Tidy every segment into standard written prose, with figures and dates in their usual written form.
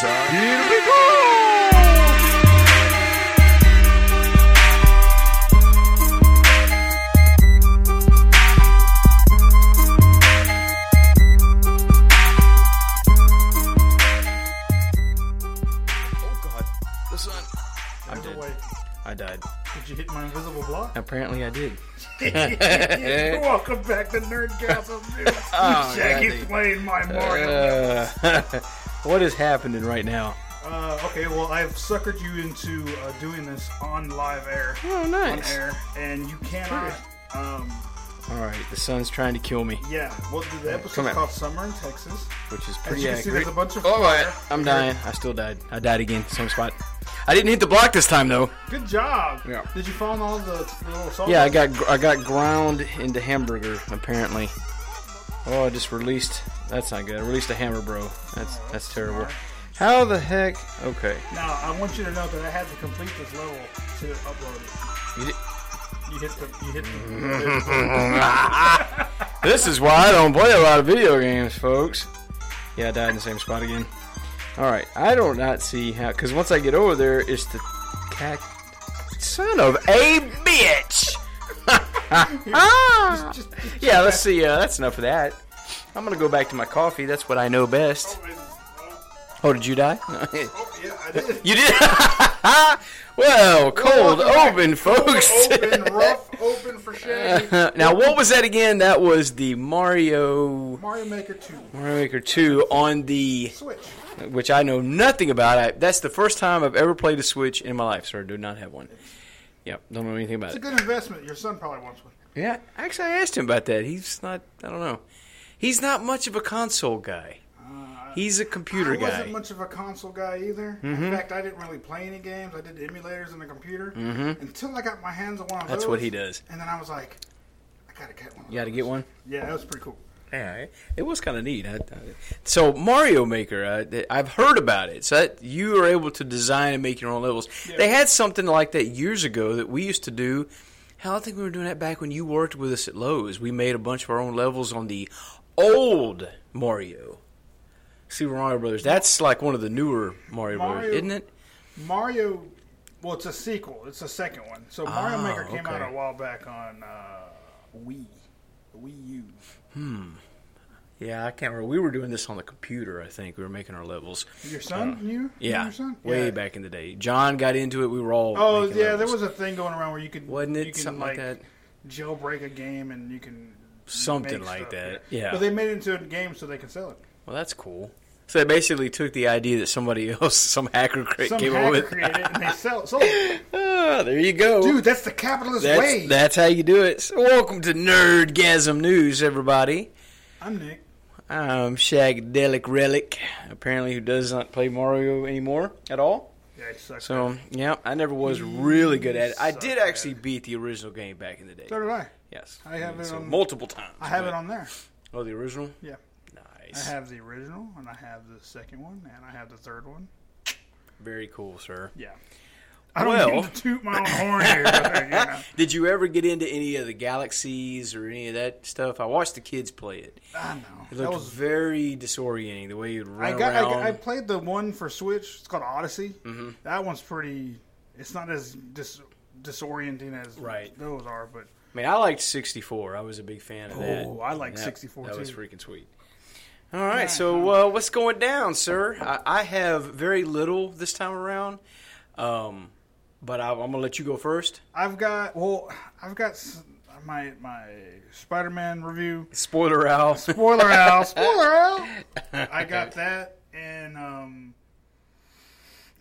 son. Here we go! Oh god, the sun. I'm dead. Away. I died. Did you hit my invisible block? Apparently I did. Welcome back to Nerd Castle, dude. Oh, Shaggy playing my Mario. What is happening right now? Okay, well, I've suckered you into doing this on live air. Oh, nice. On air, and you cannot... All right, the sun's trying to kill me. Yeah, well, the episode's called Summer in Texas. Which is pretty accurate. As you can see, there's a bunch of fire. All right, I'm dying. I still died. I died again. Same spot. I didn't hit the block this time, though. Good job. Yeah. Did you fall on all the little salt? Yeah, I got ground into hamburger, apparently. Oh, I just released... That's not good. I released a hammer, bro. That's terrible. Smart. How the heck... Okay. Now, I want you to know that I had to complete this level to upload it. You did... You hit the This is why I don't play a lot of video games, folks. Yeah, I died in the same spot again. Alright, I don't not see how... Because once I get over there, it's the... Son of a bitch! just yeah, let's see. That's enough of that. I'm going to go back to my coffee. That's what I know best. Oh, did you die? Oh, yeah, I did. You did? Well, cold open, folks. Cold open, rough open for Shaggy. Now, what was that again? That was the Mario Maker 2. Mario Maker 2 on the... Switch. Which I know nothing about. That's the first time I've ever played a Switch in my life, so I do not have one. Yep, don't know anything about it. It's a good investment. Your son probably wants one. Yeah, actually, I asked him about that. He's not... I don't know. He's not much of a console guy. He's a computer guy. I wasn't much of a console guy either. Mm-hmm. In fact, I didn't really play any games. I did emulators on the computer until I got my hands on one of those. That's what he does. And then I was like, I gotta get one. You gotta get one? Yeah, that was pretty cool. Yeah, it was kind of neat. So Mario Maker, I've heard about it. So that you are able to design and make your own levels. Yeah. They had something like that years ago that we used to do. Hell, I think we were doing that back when you worked with us at Lowe's. We made a bunch of our own levels on the old Mario. Super Mario Brothers. That's like one of the newer Mario Brothers, isn't it? Mario, well, it's a sequel. It's the second one. So Mario Maker came out a while back on Wii U. Yeah, I can't remember. We were doing this on the computer, I think. We were making our levels. Your son? You? Yeah. Your son? Way back in the day. John got into it. We were all making levels. There was a thing going around where you could... Wasn't it? You can, something like that. Jailbreak a game and you can... Something like that, yeah. But they made it into a game so they could sell it. Well, that's cool. So they basically took the idea that somebody else, some hacker came up with. Some hacker created it and they sold it. Oh, there you go. Dude, that's the capitalist way. That's how you do it. So welcome to Nerdgasm News, everybody. I'm Nick. I'm Shagadelic Relic, apparently who does not play Mario anymore at all. Yeah, he sucks. So, yeah, I never was really good at it. I did actually beat the original game back in the day. So did I. Yes. I have it on... Multiple times. I have it on there. Oh, the original? Yeah. I have the original, and I have the second one, and I have the third one. Very cool, sir. Yeah. I don't get to toot my own horn here. Yeah. Did you ever get into any of the Galaxies or any of that stuff? I watched the kids play it. I know. It looked very disorienting, the way you'd run around. I played the one for Switch. It's called Odyssey. Mm-hmm. That one's pretty... It's not as disorienting as those are, but... I mean, I liked 64. I was a big fan of that. Oh, I liked 64, too. That was freaking sweet. All right, so what's going down, sir? I have very little this time around, but I'm going to let you go first. I've got my Spider-Man review. Spoiler out. I got that, and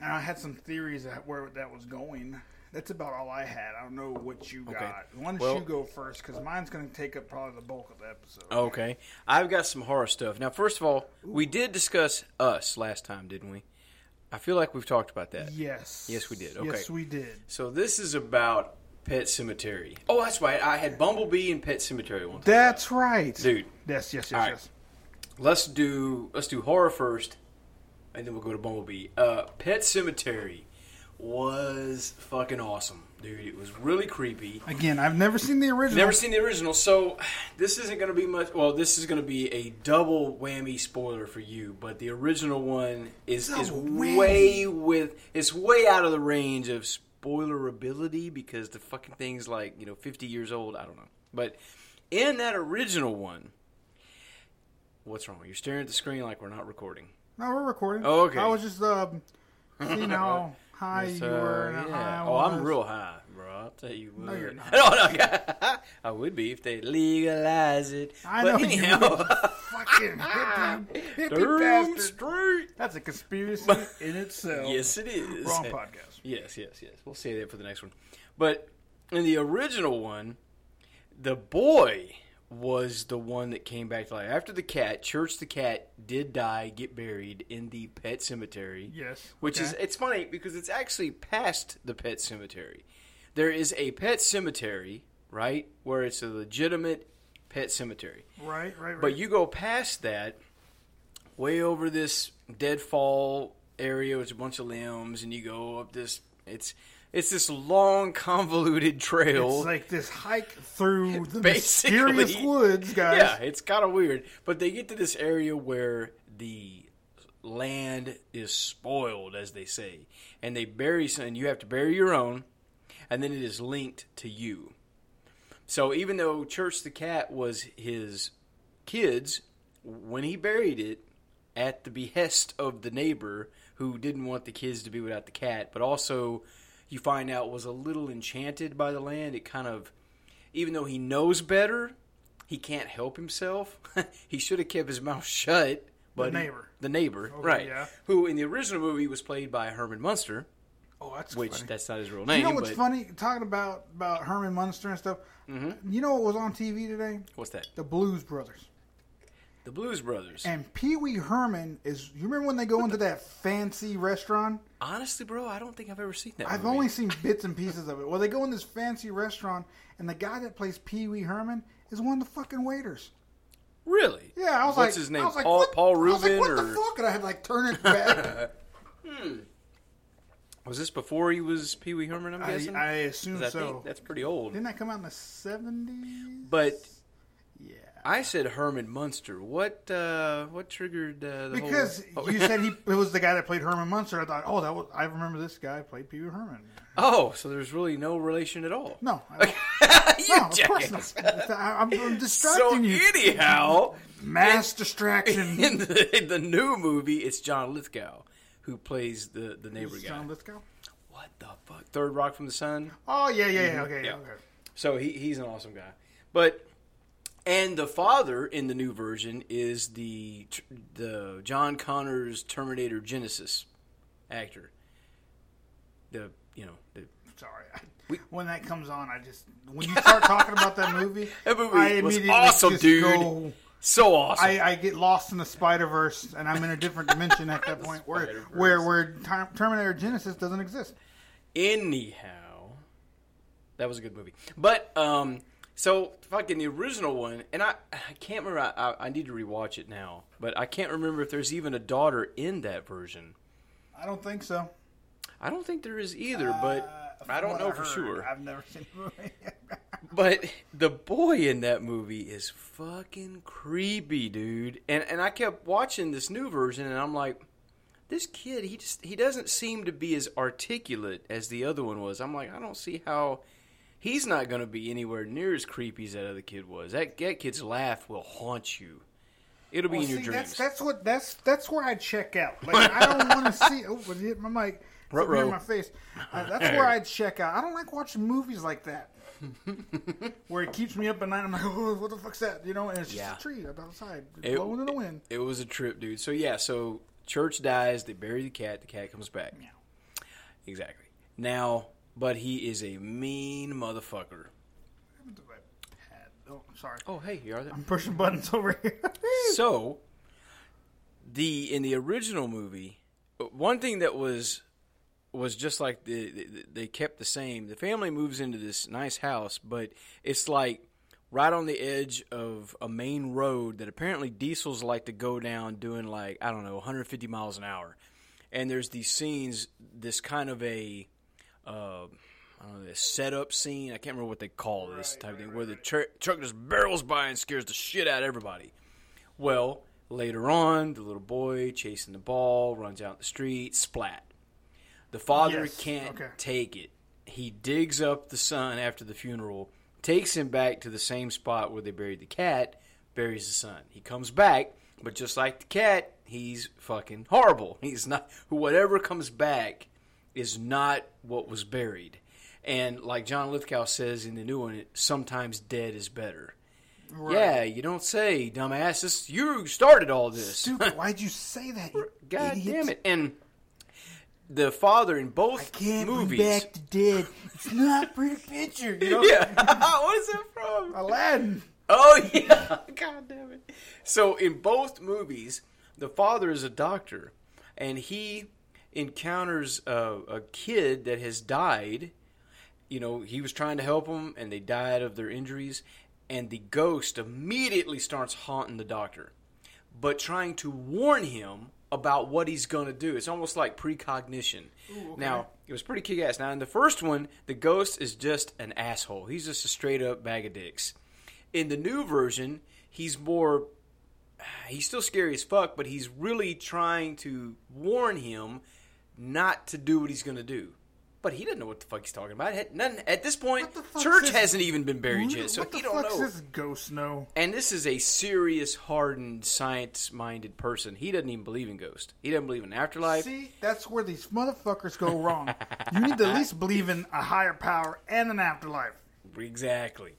I had some theories at where that was going. That's about all I had. I don't know what you got. Why don't you go first? Because mine's going to take up probably the bulk of the episode. Okay. I've got some horror stuff. Now, first of all, we did discuss Us last time, didn't we? I feel like we've talked about that. Yes. Yes, we did. Okay. Yes, we did. So this is about Pet Sematary. Oh, that's right. I had Bumblebee and Pet Sematary one time. That's right. Dude. Yes. All right. Let's do horror first, and then we'll go to Bumblebee. Pet Sematary was fucking awesome, dude. It was really creepy. Again, I've never seen the original. Never seen the original, so this isn't going to be much. Well, this is going to be a double whammy spoiler for you, but the original one is it's way out of the range of spoilerability because the fucking thing's like, 50 years old. I don't know. But in that original one, what's wrong? You're staring at the screen like we're not recording. No, we're recording. Oh, okay. I was just seeing how high you were. I'm real high, bro. I'll tell you what. No, you're not. No. I would be if they legalize it. Anyhow. Fucking hippie bastard. That's a conspiracy in itself. Yes, it is. Wrong podcast. Yes. We'll say that for the next one. But in the original one, the boy was the one that came back to life. After the cat, Church the cat did die, get buried in the Pet Sematary. Yes. Which is, it's funny because it's actually past the Pet Sematary. There is a Pet Sematary, right, where it's a legitimate Pet Sematary. Right. But you go past that, way over this deadfall area, it's a bunch of limbs, and you go up this, It's this long, convoluted trail. It's like this hike through the mysterious woods, guys. Yeah, it's kind of weird. But they get to this area where the land is spoiled, as they say. And they bury something. You have to bury your own. And then it is linked to you. So even though Church the Cat was his kids, when he buried it, at the behest of the neighbor, who didn't want the kids to be without the cat, but also, you find out, was a little enchanted by the land. It kind of, even though he knows better, he can't help himself. He should have kept his mouth shut. But the neighbor, okay, right? Yeah. Who in the original movie was played by Herman Munster. Oh, funny. That's not his real name. You know what's funny? Talking about Herman Munster and stuff. Mm-hmm. You know what was on TV today? What's that? The Blues Brothers. The Blues Brothers. And Pee Wee Herman is... You remember when they go into that fancy restaurant? Honestly, bro, I don't think I've ever seen that movie. I've only seen bits and pieces of it. Well, they go in this fancy restaurant, and the guy that plays Pee Wee Herman is one of the fucking waiters. Really? Yeah, I was what's his name? I was like, Paul Rubin? I was like, what the fuck? And I had to turn it back. Was this before he was Pee Wee Herman, I'm guessing? I assume so. I think that's pretty old. Didn't that come out in the 70s? But... yeah. I said Herman Munster. What triggered the whole... Because you said it was the guy that played Herman Munster. I thought, I remember this guy played Pee Wee Herman. Oh, so there's really no relation at all. No. Of course not. I'm distracting you. So anyhow... mass distraction. In the new movie, it's John Lithgow who plays the neighbor guy. John Lithgow? What the fuck? Third Rock from the Sun? Oh, yeah. Okay. So he's an awesome guy. But... and the father in the new version is the John Connor's Terminator Genisys actor. Sorry. When that comes on, when you start talking about that movie, that movie I immediately was awesome, just dude. Go... so awesome. I get lost in the Spider-Verse, and I'm in a different dimension at that point where Terminator Genisys doesn't exist. Anyhow, that was a good movie. But, so, fucking the original one, and I can't remember, I need to rewatch it now, but I can't remember if there's even a daughter in that version. I don't think so. I don't think there is either, but I don't know for sure. I've never seen the movie. But the boy in that movie is fucking creepy, dude. And I kept watching this new version, and I'm like, this kid, he doesn't seem to be as articulate as the other one was. I'm like, I don't see how... he's not going to be anywhere near as creepy as that other kid was. That kid's laugh will haunt you. It'll be in your dreams. That's where I check out. Like I don't want to see. Oh, it hit my mic. Near my face. That's where I check out. I don't like watching movies like that, where it keeps me up at night. I'm like, oh, what the fuck's that? And it's just a tree up outside, blowing in the wind. It was a trip, dude. So yeah, so Church dies. They bury the cat. The cat comes back. Yeah. Exactly. Now. But he is a mean motherfucker. Oh, sorry. Oh, hey, you are there? I'm pushing buttons over here. So, in the original movie, one thing that was just like they kept the same. The family moves into this nice house, but it's like right on the edge of a main road that apparently diesels like to go down doing like, I don't know, 150 miles an hour. And there's these scenes, this kind of a, I don't know, this setup scene. I can't remember what they call this type of thing, where the truck just barrels by and scares the shit out of everybody. Well, later on, the little boy chasing the ball, runs out the street, splat. The father can't take it. He digs up the son after the funeral, takes him back to the same spot where they buried the cat, buries the son. He comes back, but just like the cat, he's fucking horrible. He's not, whatever comes back is not what was buried. And like John Lithgow says in the new one, sometimes dead is better. Right. Yeah, you don't say, dumbass. You started all this. Stupid. Why'd you say that? God damn it. And the father in both movies. I can't movies, bring back the dead. It's not a pretty picture. You know? Yeah. What is that from? Aladdin. Oh, yeah. God damn it. So in both movies, the father is a doctor, and he encounters a kid that has died. You know, he was trying to help them, and they died of their injuries. And the ghost immediately starts haunting the doctor, but trying to warn him about what he's going to do. It's almost like precognition. Ooh, okay. Now, it was pretty kick-ass. Now, in the first one, the ghost is just an asshole. He's just a straight-up bag of dicks. In the new version, he's more... He's still scary as fuck, but he's really trying to warn him not to do what he's going to do. But he doesn't know what the fuck he's talking about. None, at this point, church hasn't even been buried yet, so he don't know. What the fuck does this ghost know? And this is a serious, hardened, science-minded person. He doesn't even believe in ghosts. He doesn't believe in afterlife. See, that's where these motherfuckers go wrong. You need to at least believe in a higher power and an afterlife. Exactly.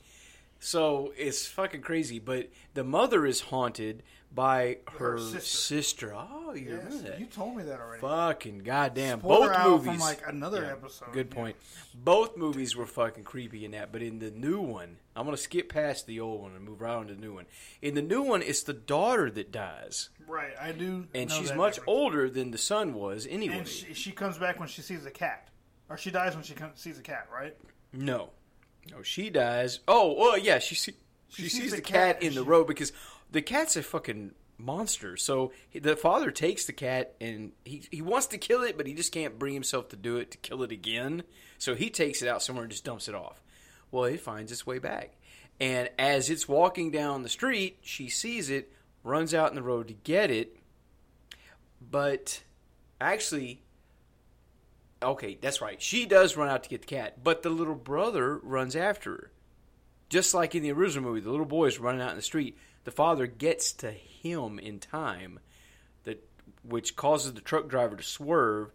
So it's fucking crazy. But the mother is haunted by her sister. Oh, you remember that? You told me that already. Fucking goddamn. Spoiler both out movies from like another episode. Good point. Yeah. Both movies were fucking creepy in that, but in the new one, I'm gonna skip past the old one and move right on to the new one. In the new one, it's the daughter that dies. Right, I do. And know she's that much difference. Older than the son was anyway. And she comes back when she sees a cat, or she dies when she sees a cat, right? No. No, she dies. Oh, well, yeah, she sees the cat in the road because the cat's a fucking monster. So the father takes the cat and he wants to kill it, but he just can't bring himself to do it, to kill it again. So he takes it out somewhere and just dumps it off. Well, it finds its way back. And as it's walking down the street, she sees it, runs out in the road to get it. But actually... Okay, that's right. She does run out to get the cat, but the little brother runs after her. Just like in the original movie, the little boy is running out in the street. The father gets to him in time, which causes the truck driver to swerve.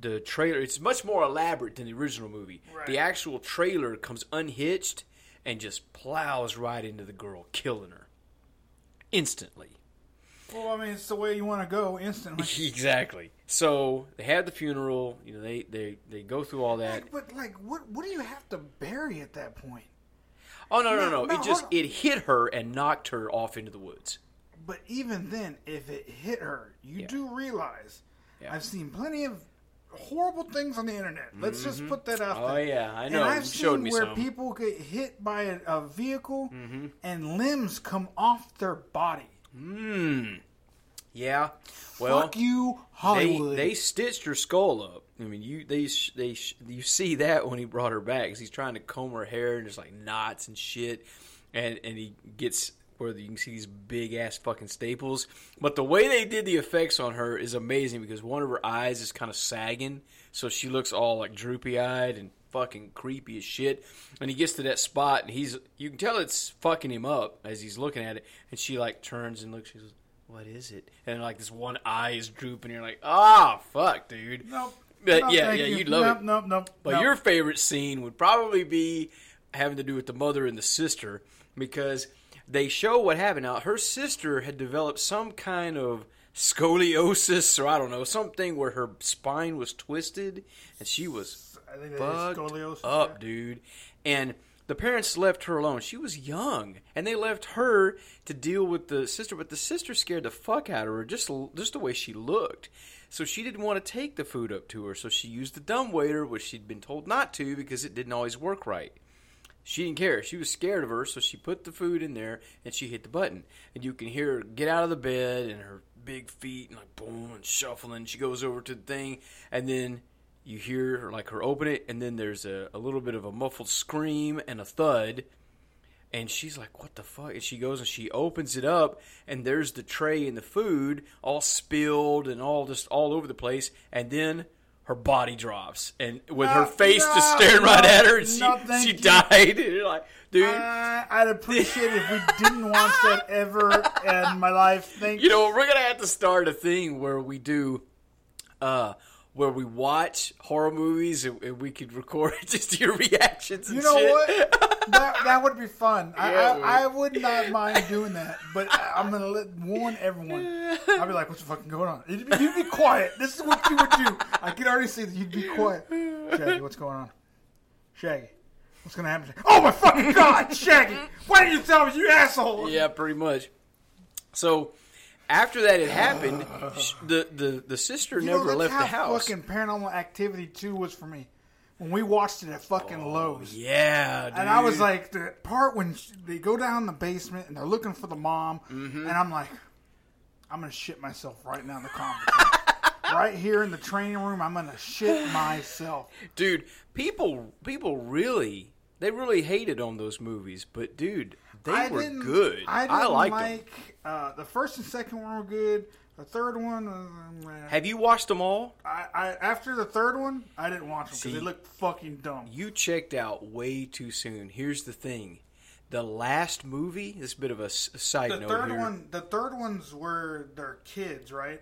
The trailer, it's much more elaborate than the original movie. Right. The actual trailer comes unhitched and just plows right into the girl, killing her instantly. Well, I mean, it's the way you want to go instantly. Exactly. So they have the funeral. You know, they go through all that. But what do you have to bury at that point? Oh no! It hit her and knocked her off into the woods. But even then, if it hit her, you do realize I've seen plenty of horrible things on the internet. Let's just put that out there. Oh yeah, I know. And I've showed seen me where some. People get hit by a vehicle and limbs come off their body. Hmm. Yeah. Well, fuck you, Hollywood. They stitched her skull up. I mean, you see that when he brought her back, because he's trying to comb her hair and there's like knots and shit, and he gets where you can see these big ass fucking staples. But the way they did the effects on her is amazing because one of her eyes is kind of sagging, so she looks all like droopy eyed and fucking creepy as shit. And he gets to that spot and you can tell it's fucking him up as he's looking at it, and she like turns and looks, she goes, "What is it?" And like this one eye is drooping, and you're like, "Ah, oh, fuck, dude." Nope. But yeah, you'd love it. Nope. But your favorite scene would probably be having to do with the mother and the sister, because they show what happened. Now, her sister had developed some kind of scoliosis, or I don't know, something where her spine was twisted, and she was fucked up, dude. And the parents left her alone. She was young, and they left her to deal with the sister, but the sister scared the fuck out of her, just the way she looked. So she didn't want to take the food up to her, so she used the dumbwaiter, which she'd been told not to because it didn't always work right. She didn't care. She was scared of her, so she put the food in there, and she hit the button. And you can hear her get out of the bed, and her big feet and like boom and shuffling. She goes over to the thing and then you hear her, like her open it, and then there's a little bit of a muffled scream and a thud. And she's like, what the fuck? And she goes and she opens it up, and there's the tray and the food all spilled and all just all over the place. And then her body drops. And with her face just staring right at her, and she died. And you're like, dude. I'd appreciate it if we didn't watch that ever in my life. Thanks. You know, we're going to have to start a thing where we do... where we watch horror movies and we could record just your reactions and shit. You know what? That would be fun. I would not mind doing that, but I'm going to warn everyone. I'll be like, what's fucking going on? You'd be quiet. This is what you would do. I could already see that you'd be quiet. Shaggy, what's going on? Shaggy, what's going to happen? Oh, my fucking God, Shaggy. Why didn't you tell me, you asshole? Yeah, pretty much. So... after that had happened, the sister never left the house. Fucking Paranormal Activity 2 was for me. When we watched it at fucking Lowe's. Yeah, dude. And I was like, the part when they go down the basement and they're looking for the mom. Mm-hmm. And I'm like, I'm going to shit myself right now in the conversation. Right here in the training room, I'm going to shit myself. Dude, people really, they really hated on those movies. But, dude, they were good. I liked them. The first and second one were good. The third one... have you watched them all? After the third one, I didn't watch them because they looked fucking dumb. You checked out way too soon. Here's the thing. The last movie... this is a bit of a side note here. The third one's where they're kids, right?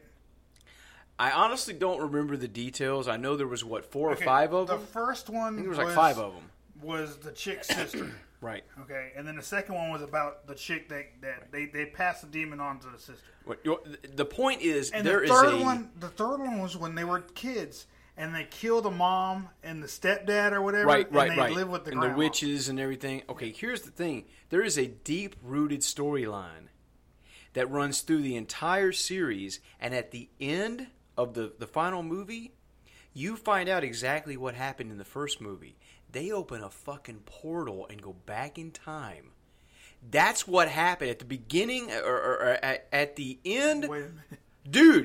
I honestly don't remember the details. I know there was, four or five of them? The first one... I think there was like five of them. Was the chick's sister. Right. Okay, and then the second one was about the chick that they passed the demon on to the sister. The point is, and the third one was when they were kids, and they killed the mom and the stepdad or whatever, and they live with the grandma. And the witches and everything. Okay, here's the thing. There is a deep-rooted storyline that runs through the entire series, and at the end of the final movie, you find out exactly what happened in the first movie. They open a fucking portal and go back in time. That's what happened at the beginning or at the end. Wait a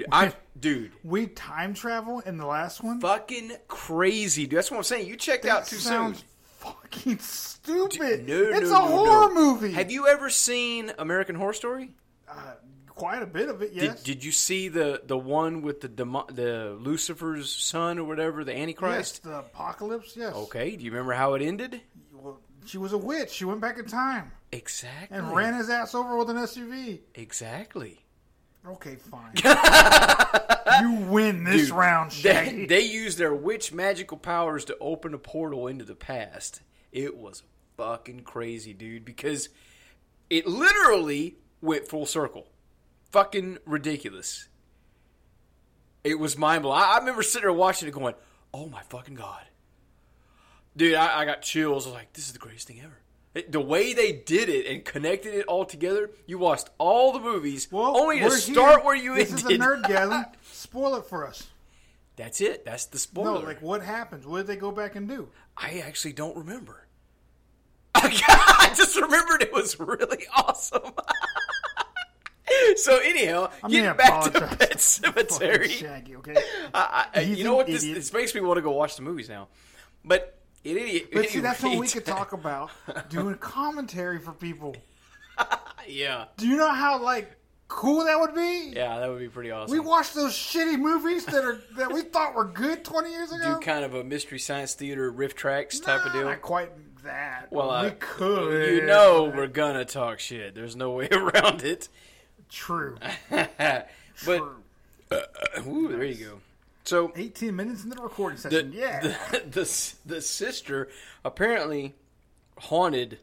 minute. Dude, we time travel in the last one? Fucking crazy, dude. That's what I'm saying. You checked out too soon. That sounds fucking stupid. It's a horror movie. Have you ever seen American Horror Story? Quite a bit of it, yes. Did you see the one with the Lucifer's son or whatever, the Antichrist? Yes, the apocalypse, yes. Okay, do you remember how it ended? Well, she was a witch. She went back in time. Exactly. And ran his ass over with an SUV. Exactly. Okay, fine. You win this round, Shaggy. They used their witch magical powers to open a portal into the past. It was fucking crazy, dude, because it literally went full circle. Fucking ridiculous. It was mind-blowing. I remember sitting there watching it going, oh my fucking God. Dude, I got chills. I was like, this is the greatest thing ever. The way they did it and connected it all together, you watched all the movies, only to start where you ended. This is a nerdgasm. Spoil it for us. That's it. That's the spoiler. No, like what happens? What did they go back and do? I actually don't remember. I just remembered it was really awesome. So anyhow, get back to Pet Sematary. Shaggy, okay? You know what? This makes me want to go watch the movies now. But see, that's what we could talk about, doing commentary for people. Yeah. Do you know how cool that would be? Yeah, that would be pretty awesome. We watched those shitty movies that we thought were good 20 years ago. Do kind of a Mystery Science Theater riff tracks type of deal. Not quite that. Well, we could. You know, we're gonna talk shit. There's no way around it. True. But true. Ooh, nice. There you go. So 18 minutes into the recording session. The sister apparently haunted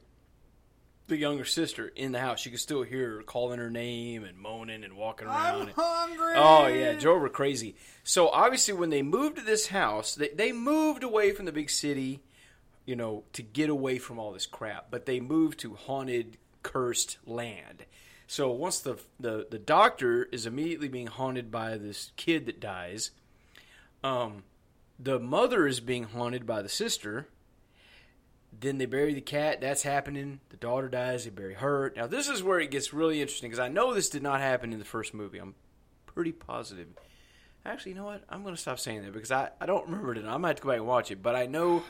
the younger sister in the house. You could still hear her calling her name and moaning and walking around. I'm hungry. Oh yeah, drove her crazy. So obviously when they moved to this house, they moved away from the big city, you know, to get away from all this crap. But they moved to haunted, cursed land. So once the doctor is immediately being haunted by this kid that dies, the mother is being haunted by the sister. Then they bury the cat. That's happening. The daughter dies. They bury her. Now this is where it gets really interesting because I know this did not happen in the first movie. I'm pretty positive. Actually, you know what? I'm going to stop saying that because I don't remember it. I'm going to have to go back and watch it. But I know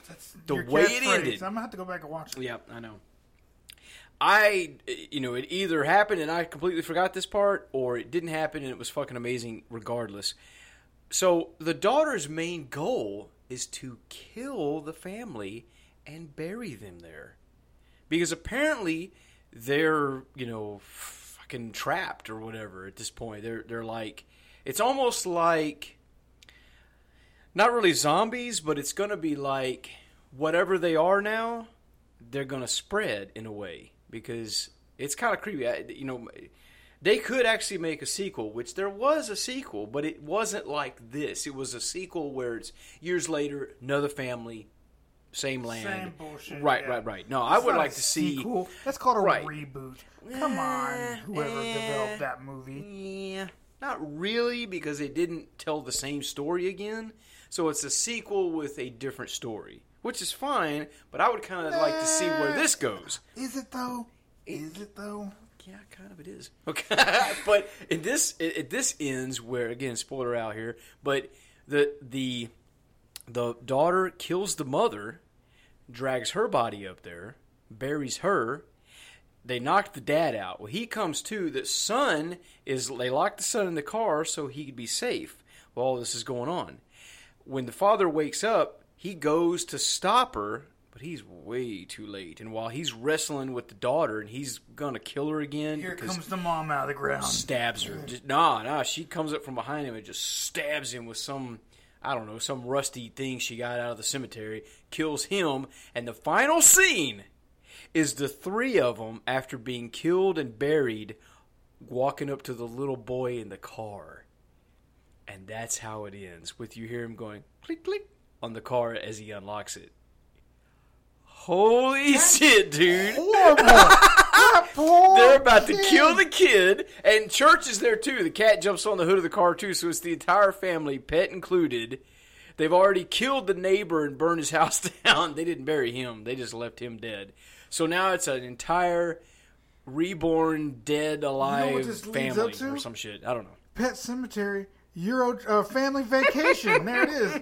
the way it ended. I'm going to have to go back and watch it. Yeah, I know. It either happened and I completely forgot this part, or it didn't happen and it was fucking amazing regardless. So the daughter's main goal is to kill the family and bury them there. Because apparently they're, fucking trapped or whatever at this point. They're like... It's almost like, not really zombies, but it's going to be like whatever they are now, they're going to spread in a way. Because it's kind of creepy. They could actually make a sequel, which there was a sequel, but it wasn't like this. It was a sequel where it's years later, another family, same land. Same bullshit. Right. No, I would like to see... Sequel. That's called a reboot. Come on, whoever developed that movie. Yeah. Not really, because they didn't tell the same story again. So it's a sequel with a different story, which is fine, but I would kind of like to see where this goes. Is it, though? Yeah, kind of it is. Okay. But this ends where, again, spoiler out here, but the daughter kills the mother, drags her body up there, buries her. They knocked the dad out. Well, he comes to. The son is... They locked the son in the car so he could be safe while all this is going on. When the father wakes up, he goes to stop her, but he's way too late. And while he's wrestling with the daughter and he's going to kill her again... Here comes the mom out of the ground. Stabs her. Just, she comes up from behind him and just stabs him with some... I don't know, some rusty thing she got out of the cemetery. Kills him. And the final scene... is the three of them, after being killed and buried, walking up to the little boy in the car. And that's how it ends, with you hear him going, click, click, on the car as he unlocks it. Holy shit, dude. Horrible. They're about to kill the kid, and Church is there too. The cat jumps on the hood of the car too, so it's the entire family, pet included. They've already killed the neighbor and burned his house down. They didn't bury him. They just left him dead. So now it's an entire reborn, dead, alive family or some shit. I don't know. Pet Sematary, Euro family vacation. There it is.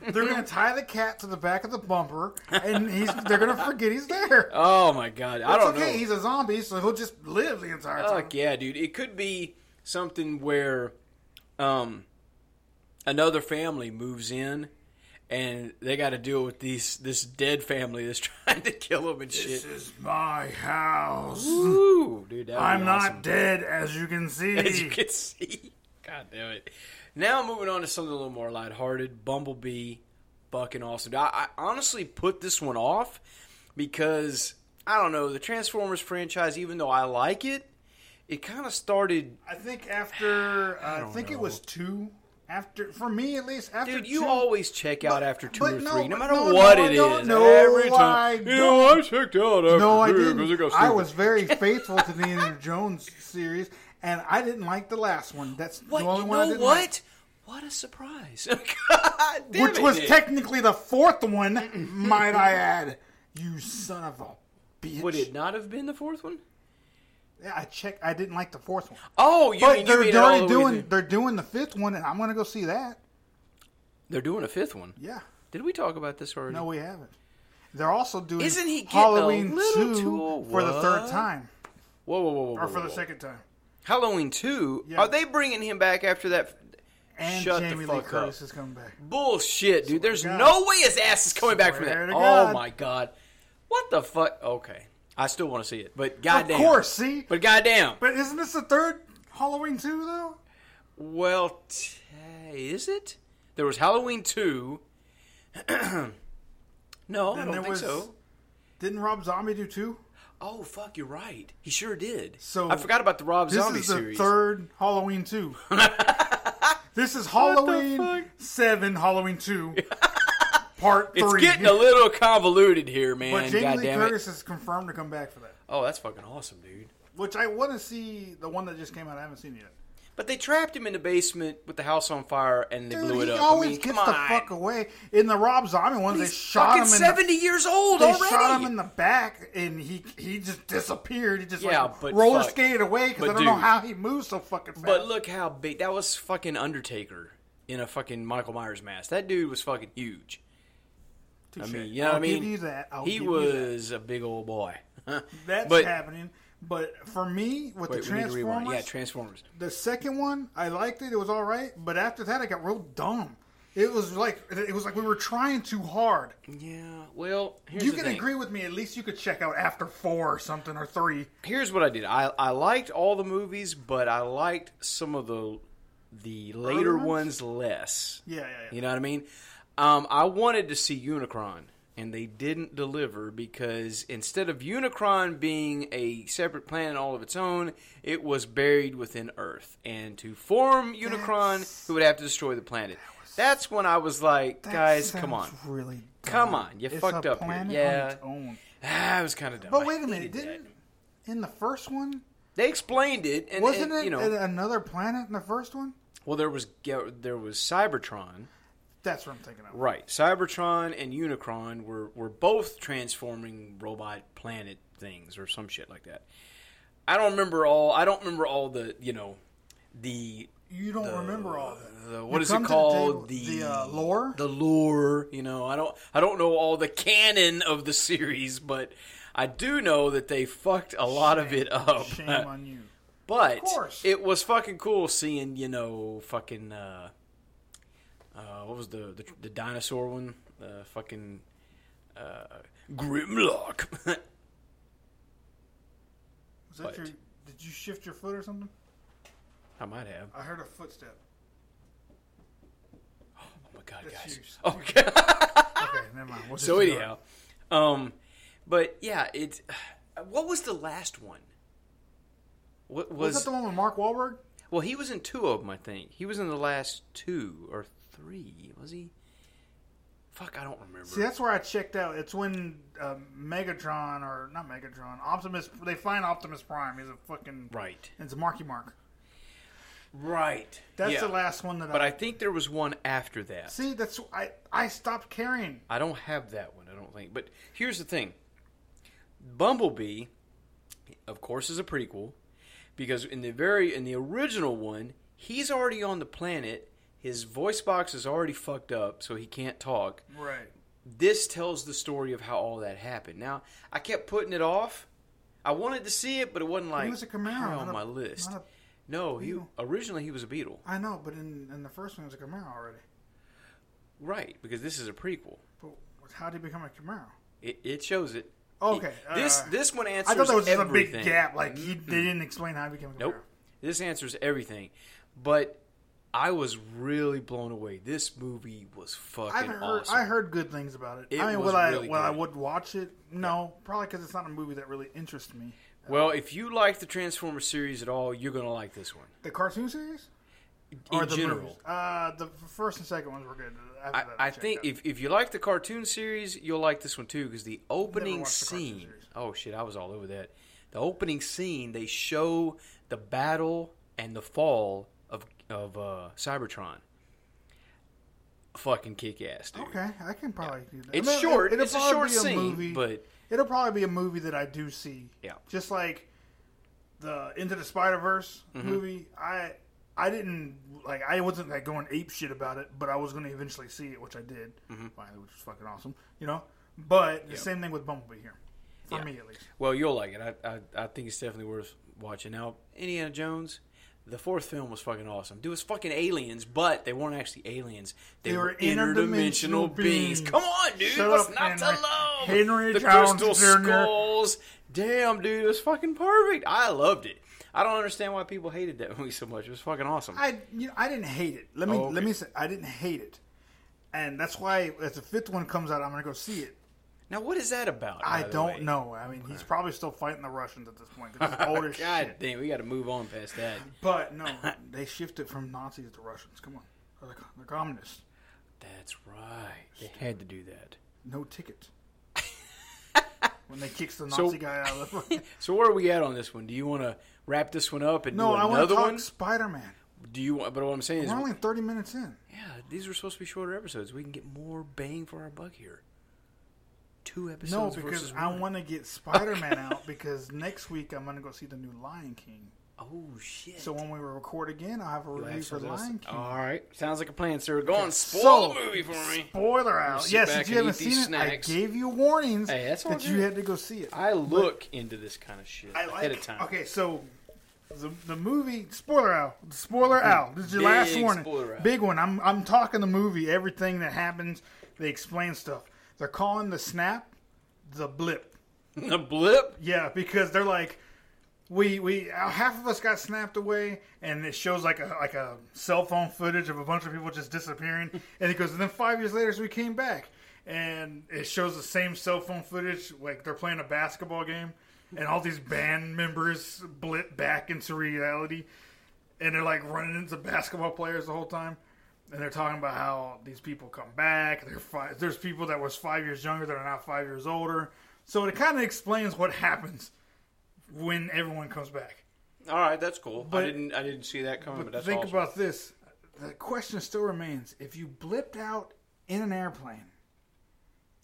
They're going to tie the cat to the back of the bumper, and they're going to forget he's there. Oh, my God. I don't know. He's a zombie, so he'll just live the entire time. Fuck yeah, dude. It could be something where... another family moves in, and they got to deal with this dead family that's trying to kill them and shit. This is my house. Ooh, dude, I'm awesome. Not dead, as you can see. God damn it. Now moving on to something a little more lighthearted. Bumblebee, fucking awesome. I honestly put this one off because, I don't know, the Transformers franchise, even though I like it, it kind of started... I think after, it was 2... After, for me at least, after dude, you two, always check out after two or three, no matter what it is. Every time, I checked out after two. I didn't. I was very faithful to the Indiana Jones series, and I didn't like the last one. That's the only one I didn't like. What a surprise! God damn Which it, was dude. Technically the fourth one, might I add? You son of a bitch! Would it not have been the fourth one? Yeah, I checked. I didn't like the fourth one. Oh, they're doing the fifth one, and I'm going to go see that. They're doing a fifth one? Yeah. Did we talk about this already? No, we haven't. They're also doing Halloween 2 for the third time. Whoa. For the second time. Halloween 2? Yeah. Are they bringing him back after that? And shut Jamie the fuck Lee Curtis up. Is coming back. Bullshit, dude. There's no way his ass is coming back from that. Oh, my God. What the fuck? Okay. I still want to see it, but goddamn. Of course, see? But goddamn. But isn't this the third Halloween 2, though? Well, is it? There was Halloween 2. No, I don't think so. Didn't Rob Zombie do 2? Oh, fuck, you're right. He sure did. So I forgot about the Rob Zombie series. This is the third Halloween 2. This is Halloween 7, Halloween 2. Part 3. It's getting a little convoluted here, man. But Jamie Lee Curtis is confirmed to come back for that. Oh, that's fucking awesome, dude. Which I want to see the one that just came out. I haven't seen it yet. But they trapped him in the basement with the house on fire, and they blew it up. He always gets the fuck away. In the Rob Zombie ones, they shot him in 70 years old already. They shot him in the back, and he just disappeared. He just roller skated away because I don't know how he moves so fucking fast. But look how big. That was fucking Undertaker in a fucking Michael Myers mask. That dude was fucking huge. I mean, you know what I mean? I'll give you that. He was a big old boy. That's happening. But for me, with the Transformers, the second one, I liked it. It was all right. But after that, I got real dumb. It was like we were trying too hard. Yeah. Well, here's the thing. You can agree with me. At least you could check out after 4 or something, or 3. Here's what I did. I liked all the movies, but I liked some of the later ones less. Yeah. You know what I mean? I wanted to see Unicron. And they didn't deliver, because instead of Unicron being a separate planet all of its own, it was buried within Earth. And to form Unicron, who would have to destroy the planet. That's when I was like, guys, come on. Really dumb. Come on, you fucked up here. Yeah. I was kind of dumb. But wait a minute, didn't in the first one? They explained it. And, wasn't it another planet in the first one? Well, there was Cybertron. That's what I'm thinking of. Right. Cybertron and Unicron were both transforming robot planet things or some shit like that. I don't remember all the You don't remember all of it. What is it called? The lore? The lore, I don't know all the canon of the series, but I do know that they fucked a lot of it up. Shame on you. But it was fucking cool seeing, fucking what was the dinosaur one? Fucking Grimlock. Was that did you shift your foot or something? I might have. I heard a footstep. Oh my god, guys! Okay. Okay, never mind. So anyhow, but yeah, it. What was the last one? What was that? The one with Mark Wahlberg? Well, he was in 2 of them, I think. He was in the last 2 or 3, was he? Fuck, I don't remember. See, that's where I checked out. It's when Megatron, or not Megatron, Optimus, they find Optimus Prime. He's a fucking... Right. And it's Marky Mark. Right. That's the last one that But I think there was one after that. See, that's... I stopped caring. I don't have that one, I don't think. But here's the thing. Bumblebee, of course, is a prequel, because in the original one, he's already on the planet. His voice box is already fucked up, so he can't talk. Right. This tells the story of how all that happened. Now, I kept putting it off. I wanted to see it, but it wasn't like, he was a Camaro on my list. No, originally he was a Beetle. I know, but in the first one, it was a Camaro already. Right, because this is a prequel. But how did he become a Camaro? It shows it. Okay. This one answers everything. I thought that was just a big gap. Like, they didn't explain how he became a Camaro. Nope. This answers everything. But... I was really blown away. This movie was fucking awesome. I heard good things about it. I would watch it? No, probably because it's not a movie that really interests me. Well, if you like the Transformers series at all, you're going to like this one. The cartoon series? Or the general movies? The first and second ones were good. I think if you like the cartoon series, you'll like this one too, because the opening scene... Oh, shit, I was all over that. The opening scene, they show the battle and the fall of Cybertron. Fucking kick-ass, dude. Okay, I can probably do that. It's short. It's a short scene, but... It'll probably be a movie that I do see. Yeah. Just like the Into the Spider-Verse movie, I didn't... Like, I wasn't like going ape shit about it, but I was going to eventually see it, which I did. Finally, which was fucking awesome, But the same thing with Bumblebee here. For me, at least. Well, you'll like it. I think it's definitely worth watching. Now, Indiana Jones... The 4th film was fucking awesome. Dude, it was fucking aliens, but they weren't actually aliens. They were interdimensional beings. Come on, dude. What's not to love? Henry Jones Jr. The crystal skulls. Damn, dude. It was fucking perfect. I loved it. I don't understand why people hated that movie so much. It was fucking awesome. I didn't hate it. Let me say, I didn't hate it. And that's why as the 5th one comes out, I'm going to go see it. Now, what is that about? I don't know. I mean, he's probably still fighting the Russians at this point. Because he's older. God damn, we got to move on past that. But, no, they shifted from Nazis to Russians. Come on. They're communists. That's right. They had to do that. No ticket. When they kicks the Nazi guy out of the... So where are we at on this one? Do you want to wrap this one up and do another one? No, I want to talk Spider-Man. But what I'm saying is, we're only 30 minutes in. Yeah, these were supposed to be shorter episodes. We can get more bang for our buck here. 2 episodes. No, because I want to get Spider-Man out because next week I'm going to go see the new Lion King. Oh shit! So when we record again, I'll have a review for Lion King. All right, sounds like a plan, sir. Go on, spoil the movie for me. Spoiler out. Yes, if you haven't seen it, I gave you warnings that you had to go see it. I look into this kind of shit ahead of time. Okay, so the movie spoiler out. This is your last warning, big one. I'm talking the movie, everything that happens. They explain stuff. They're calling the snap the blip. The blip? Yeah, because they're like. We half of us got snapped away, and it shows like a cell phone footage of a bunch of people just disappearing. And it goes, and then 5 years later, so we came back, and it shows the same cell phone footage. Like they're playing a basketball game, and all these band members blip back into reality, and they're like running into basketball players the whole time, and they're talking about how these people come back. There's people that was 5 years younger that are now 5 years older. So it kind of explains what happens when everyone comes back. All right, that's cool. But I didn't see that coming, but that's awesome. Think about this. The question still remains. If you blipped out in an airplane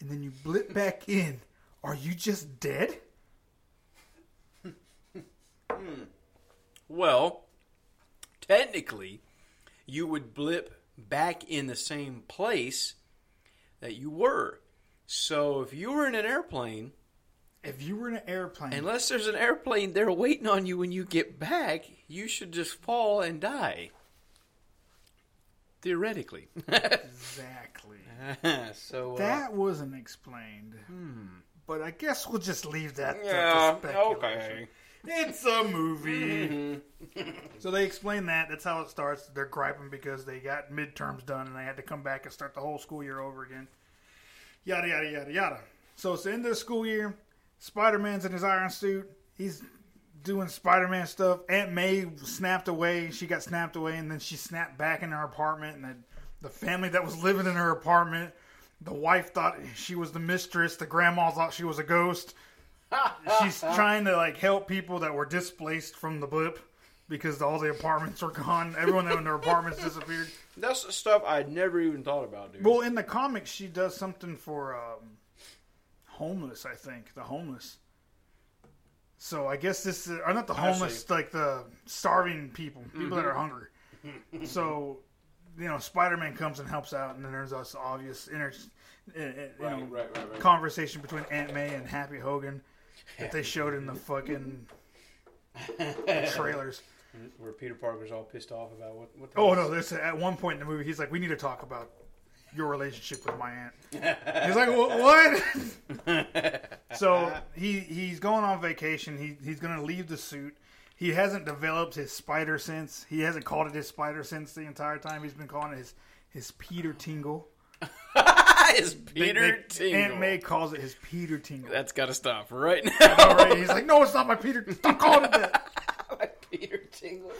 and then you blip back in, are you just dead? Well, technically, you would blip back in the same place that you were. So if you were in an airplane... If you were in an airplane... Unless there's an airplane there waiting on you when you get back, you should just fall and die. Theoretically. Exactly. So that wasn't explained. But I guess we'll just leave that to speculation. Okay. It's a movie. So they explain that. That's how it starts. They're griping because they got midterms done and they had to come back and start the whole school year over again. Yada, yada, yada, yada. So it's the end of the school year. Spider-Man's in his iron suit. He's doing Spider-Man stuff. Aunt May snapped away. She got snapped away, and then she snapped back in her apartment. And the family that was living in her apartment, the wife thought she was the mistress. The grandma thought she was a ghost. She's trying to like help people that were displaced from the blip because all the apartments were gone. Everyone that was in their apartments disappeared. That's the stuff I never even thought about, dude. Well, in the comics, she does something for... homeless, I think. The homeless. So I guess this is... Or not the homeless, like the starving people. People that are hungry. So, you know, Spider-Man comes and helps out, and then there's this obvious conversation between Aunt May and Happy Hogan that they showed in the fucking trailers. Where Peter Parker's all pissed off about what the... Oh, no, there's at one point in the movie, he's like, we need to talk about your relationship with my aunt. He's like, what? So he's going on vacation. He's going to leave the suit. He hasn't developed his spider sense. He hasn't called it his spider sense the entire time. He's been calling it his Peter Tingle. His Peter Tingle. Aunt May calls it his Peter Tingle. That's got to stop right now. All right. He's like, no, it's not my Peter. Stop calling it that. My Peter Tingle.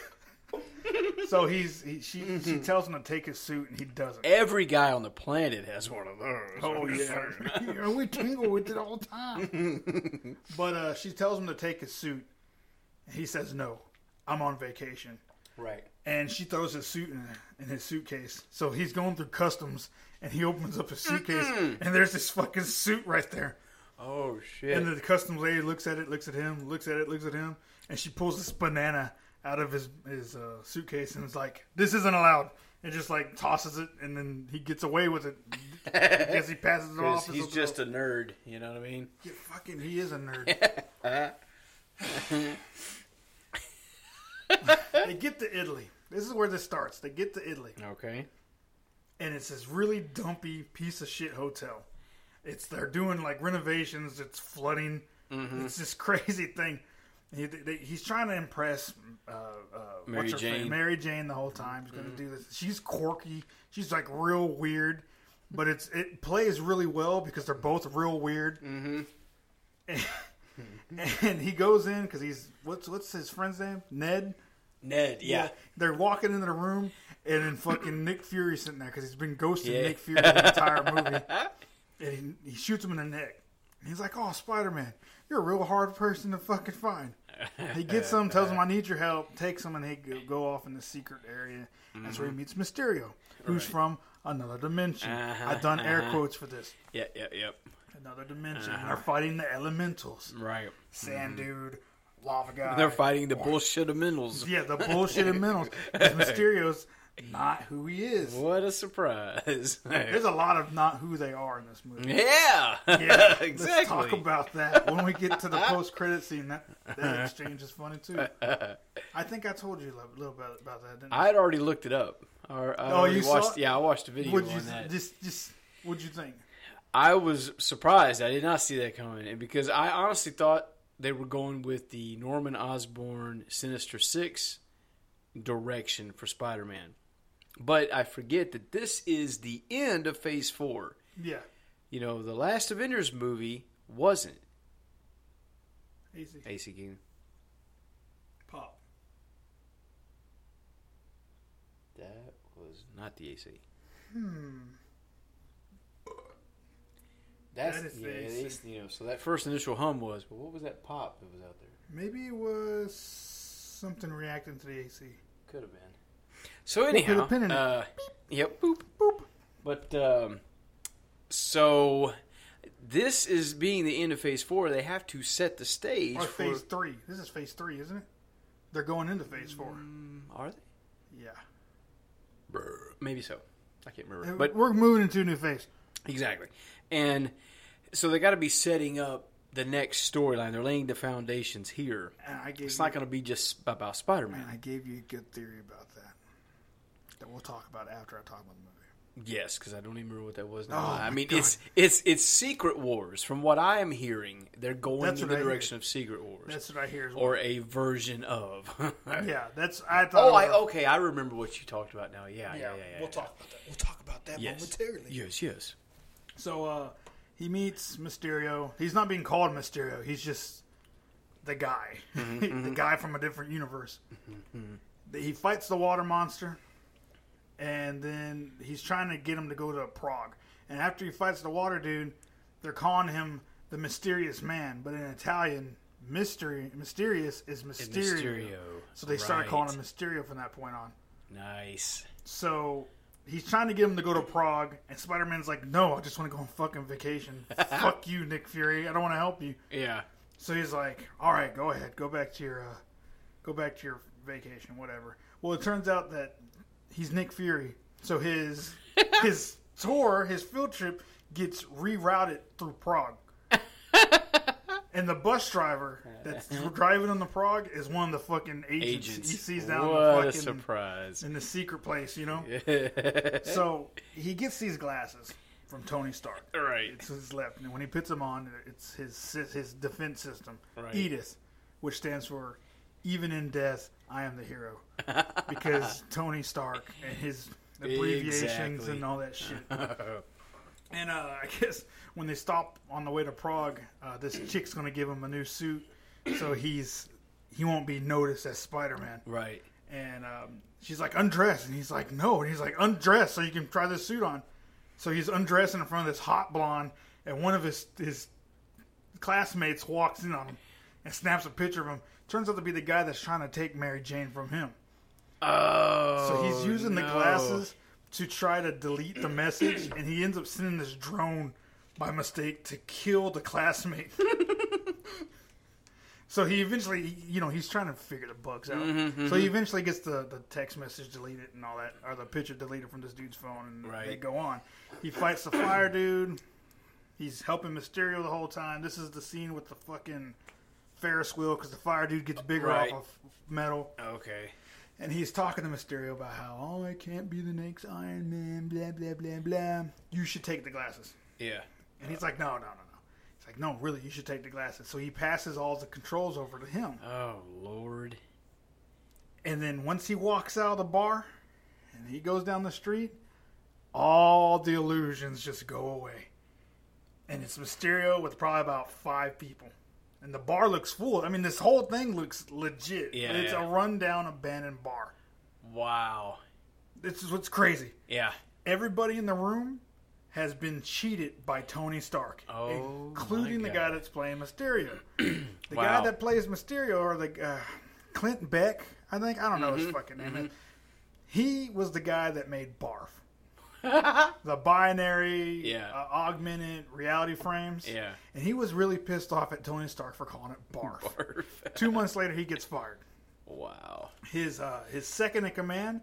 So she tells him to take his suit, and he doesn't. Every guy on the planet has one of those. Oh, yeah. We tingle with it all the time. But she tells him to take his suit, and he says, no, I'm on vacation. Right. And she throws his suit in his suitcase. So he's going through customs, and he opens up his suitcase, and there's this fucking suit right there. Oh, shit. And the customs lady looks at it, looks at him, looks at it, looks at him, and she pulls this banana out of his suitcase and is like, this isn't allowed. And just like tosses it, and then he gets away with it. I guess he passes it off. He's just a nerd, you know what I mean? Yeah, fucking, he is a nerd. They get to Italy. This is where this starts. They get to Italy. Okay. And it's this really dumpy piece of shit hotel. They're doing like renovations. It's flooding. Mm-hmm. It's this crazy thing. He's trying to impress Mary Jane the whole time. He's going to do this. She's quirky. She's like real weird, but it plays really well because they're both real weird. Mm-hmm. And he goes in because he's what's his friend's name? Ned. Ned, yeah. They're walking into the room, and then fucking Nick Fury's sitting there because he's been ghosting Nick Fury the entire movie, and he shoots him in the neck. And he's like, "Oh, Spider-Man, you're a real hard person to fucking find." He gets them, tells them, I need your help, takes them, and they go off in the secret area. Mm-hmm. That's where he meets Mysterio, who's from another dimension. I've done air quotes for this. Yep. Another dimension. They're fighting the elementals. Right. Sand dude, lava guy. They're fighting the bullshit elementals. Yeah, the bullshit elementals. Mysterio's not who he is. What a surprise. There's a lot of not who they are in this movie. Yeah, exactly. Let's talk about that when we get to the post-credit scene. That exchange is funny, too. I think I told you a little bit about that, didn't I? I'd already looked it up. I watched it? Yeah, I watched a video on that. What'd you think? I was surprised. I did not see that coming. And because I honestly thought they were going with the Norman Osborn Sinister Six direction for Spider-Man. But I forget that this is the end of Phase 4. Yeah. You know, the last Avengers movie wasn't. AC King. Pop. That was not the AC. That's the AC. You know, so that first initial hum was, but what was that pop that was out there? Maybe it was something reacting to the AC. Could have been. So anyhow, boop. But so this is being the end of Phase 4. They have to set the stage for Phase 3. This is Phase 3, isn't it? They're going into Phase 4. Are they? Yeah. Maybe so. I can't remember. But we're moving into a new phase. Exactly. And so they got to be setting up the next storyline. They're laying the foundations here. It's not going to be just about Spider-Man. I gave you a good theory about that. That we'll talk about after I talk about the movie. Yes, because I don't even remember what that was now. God. it's Secret Wars. From what I am hearing, they're going in the direction of Secret Wars. That's what I hear as well. Or a version of. Yeah, that's I thought. Okay, I remember what you talked about now. Yeah. We'll talk about that. We'll talk about that momentarily. Yes. So he meets Mysterio. He's not being called Mysterio. He's just the guy, the guy from a different universe. He fights the water monster. And then he's trying to get him to go to Prague. And after he fights the water dude, they're calling him the Mysterious Man. But in Italian, mysterious is Mysterio. So they started calling him Mysterio from that point on. Nice. So he's trying to get him to go to Prague. And Spider-Man's like, no, I just want to go on fucking vacation. Fuck you, Nick Fury. I don't want to help you. Yeah. So he's like, all right, go ahead. Go back to your vacation, whatever. Well, it turns out that he's Nick Fury, so his tour, his field trip, gets rerouted through Prague. And the bus driver that's driving on the Prague is one of the fucking agents. He sees down the fucking surprise in the secret place, you know. Yeah. So he gets these glasses from Tony Stark. Right, it's his left, and when he puts them on, it's his defense system, right. Edith, which stands for "Even in Death, I Am the Hero," because Tony Stark and his abbreviations and all that shit. And I guess when they stop on the way to Prague, this chick's going to give him a new suit, so he won't be noticed as Spider-Man. Right. And she's like, undress. And he's like, no. And he's like, undress so you can try this suit on. So he's undressing in front of this hot blonde, and one of his classmates walks in on him and snaps a picture of him. Turns out to be the guy that's trying to take Mary Jane from him. Oh, so he's using the glasses to try to delete the message, and he ends up sending this drone by mistake to kill the classmate. So he eventually, you know, he's trying to figure the bugs out. So he eventually gets the text message deleted and all that, or the picture deleted from this dude's phone, and they go on. He fights the fire dude. He's helping Mysterio the whole time. This is the scene with the fucking Ferris wheel, because the fire dude gets bigger off of metal. Okay. And he's talking to Mysterio about how, I can't be the next Iron Man, blah, blah, blah, blah. You should take the glasses. Yeah. And he's like, no. He's like, no, really, you should take the glasses. So he passes all the controls over to him. Oh, Lord. And then once he walks out of the bar and he goes down the street, all the illusions just go away. And it's Mysterio with probably about 5 people. And the bar looks full. I mean, this whole thing looks legit. Yeah, it's a rundown, abandoned bar. Wow. This is what's crazy. Yeah. Everybody in the room has been cheated by Tony Stark, including the guy that's playing Mysterio. The guy that plays Mysterio, or the Clint Beck, I think. I don't know his fucking name. He was the guy that made Barf. The binary, augmented reality frames. Yeah. And he was really pissed off at Tony Stark for calling it Barf. 2 months later, he gets fired. Wow. His second in command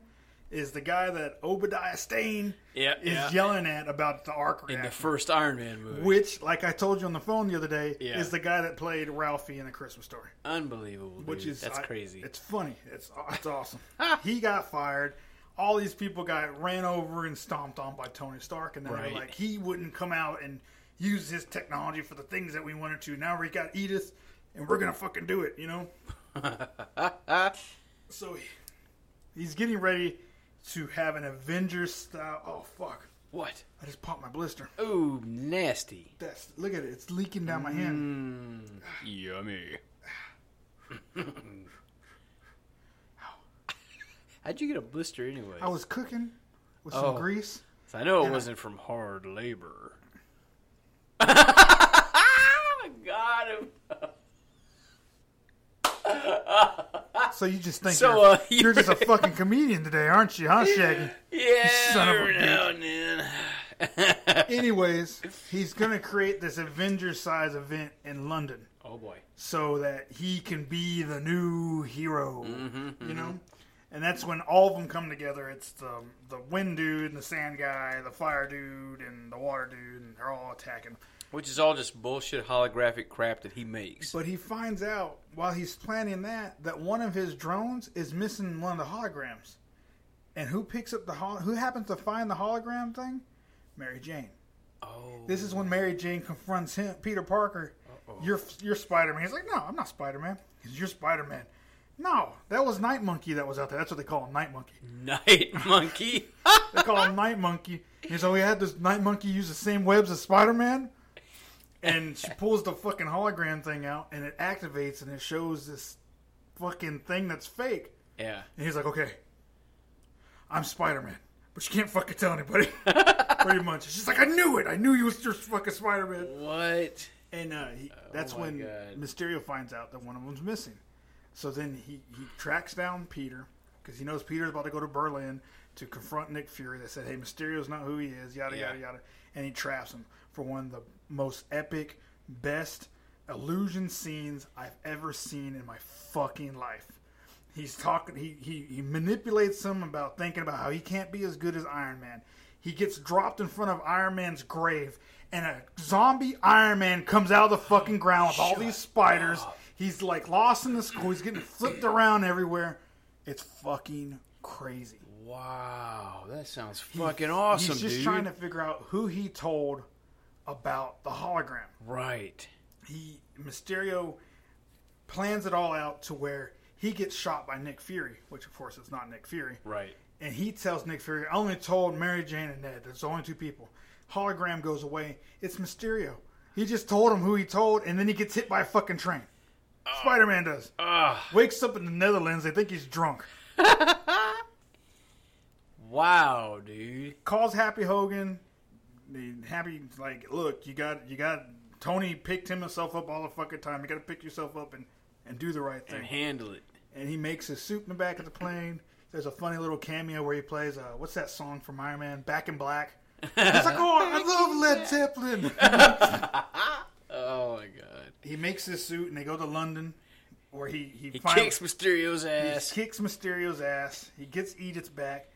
is the guy that Obadiah Stane is yelling at about the arc reactor. In the first Iron Man movie. Which, like I told you on the phone the other day, is the guy that played Ralphie in A Christmas Story. Unbelievable, dude. Which is, that's crazy. It's funny. It's awesome. He got fired. All these people got ran over and stomped on by Tony Stark. And then they were like, he wouldn't come out and use his technology for the things that we wanted to. Now we got Edith, and we're going to fucking do it, you know? So he's getting ready to have an Avengers style. Oh, fuck. What? I just popped my blister. Oh, nasty. Look at it. It's leaking down my hand. Yummy. How'd you get a blister anyway? I was cooking with some grease. So I know it wasn't from hard labor. Got him. So you just think you're just a fucking comedian today, aren't you, huh, Shaggy? Yeah, son of a bitch. Anyways, he's going to create this Avengers-size event in London. Oh, boy. So that he can be the new hero, you know? And that's when all of them come together. It's the wind dude and the sand guy, the fire dude and the water dude, and they're all attacking. Which is all just bullshit holographic crap that he makes. But he finds out, while he's planning that one of his drones is missing one of the holograms. And who picks up who happens to find the hologram thing? Mary Jane. Oh. This is when Mary Jane confronts him, Peter Parker. Uh-oh. You're Spider-Man. He's like, no, I'm not Spider-Man. He's, you're Spider-Man. No, that was Night Monkey that was out there. That's what they call him, Night Monkey. Night Monkey? They call him Night Monkey. And so we had this Night Monkey use the same webs as Spider-Man. And she pulls the fucking hologram thing out, and it activates, and it shows this fucking thing that's fake. Yeah. And he's like, okay, I'm Spider-Man. But you can't fucking tell anybody. Pretty much. She's like, I knew it. I knew you was just fucking Spider-Man. What? And that's when Mysterio finds out that one of them's missing. So then he tracks down Peter, because he knows Peter's about to go to Berlin to confront Nick Fury. They said, hey, Mysterio's not who he is, yada, yada, yada. And he traps him for one of the most epic, best illusion scenes I've ever seen in my fucking life. He's talking, he manipulates him about thinking about how he can't be as good as Iron Man. He gets dropped in front of Iron Man's grave, and a zombie Iron Man comes out of the fucking ground with all these spiders. Up. He's like lost in the school. He's getting flipped around everywhere. It's fucking crazy. Wow. That sounds fucking awesome, dude. He's just trying to figure out who he told about the hologram. Right. Mysterio plans it all out to where he gets shot by Nick Fury, which of course it's not Nick Fury. Right. And he tells Nick Fury, I only told Mary Jane and Ned. There's only two people. Hologram goes away. It's Mysterio. He just told him who he told, and then he gets hit by a fucking train. Spider-Man does. Wakes up in the Netherlands. They think he's drunk. Wow, dude. Calls Happy Hogan. Happy's like, look, you got. Tony picked himself up all the fucking time. You got to pick yourself up and do the right thing. And handle it. And he makes his suit in the back of the plane. There's a funny little cameo where he plays, what's that song from Iron Man? Back in Black. He's like, oh, I love Led Zeppelin. Oh, my God. He makes his suit, and they go to London, where he finally kicks Mysterio's ass. He kicks Mysterio's ass. He gets Edith's back,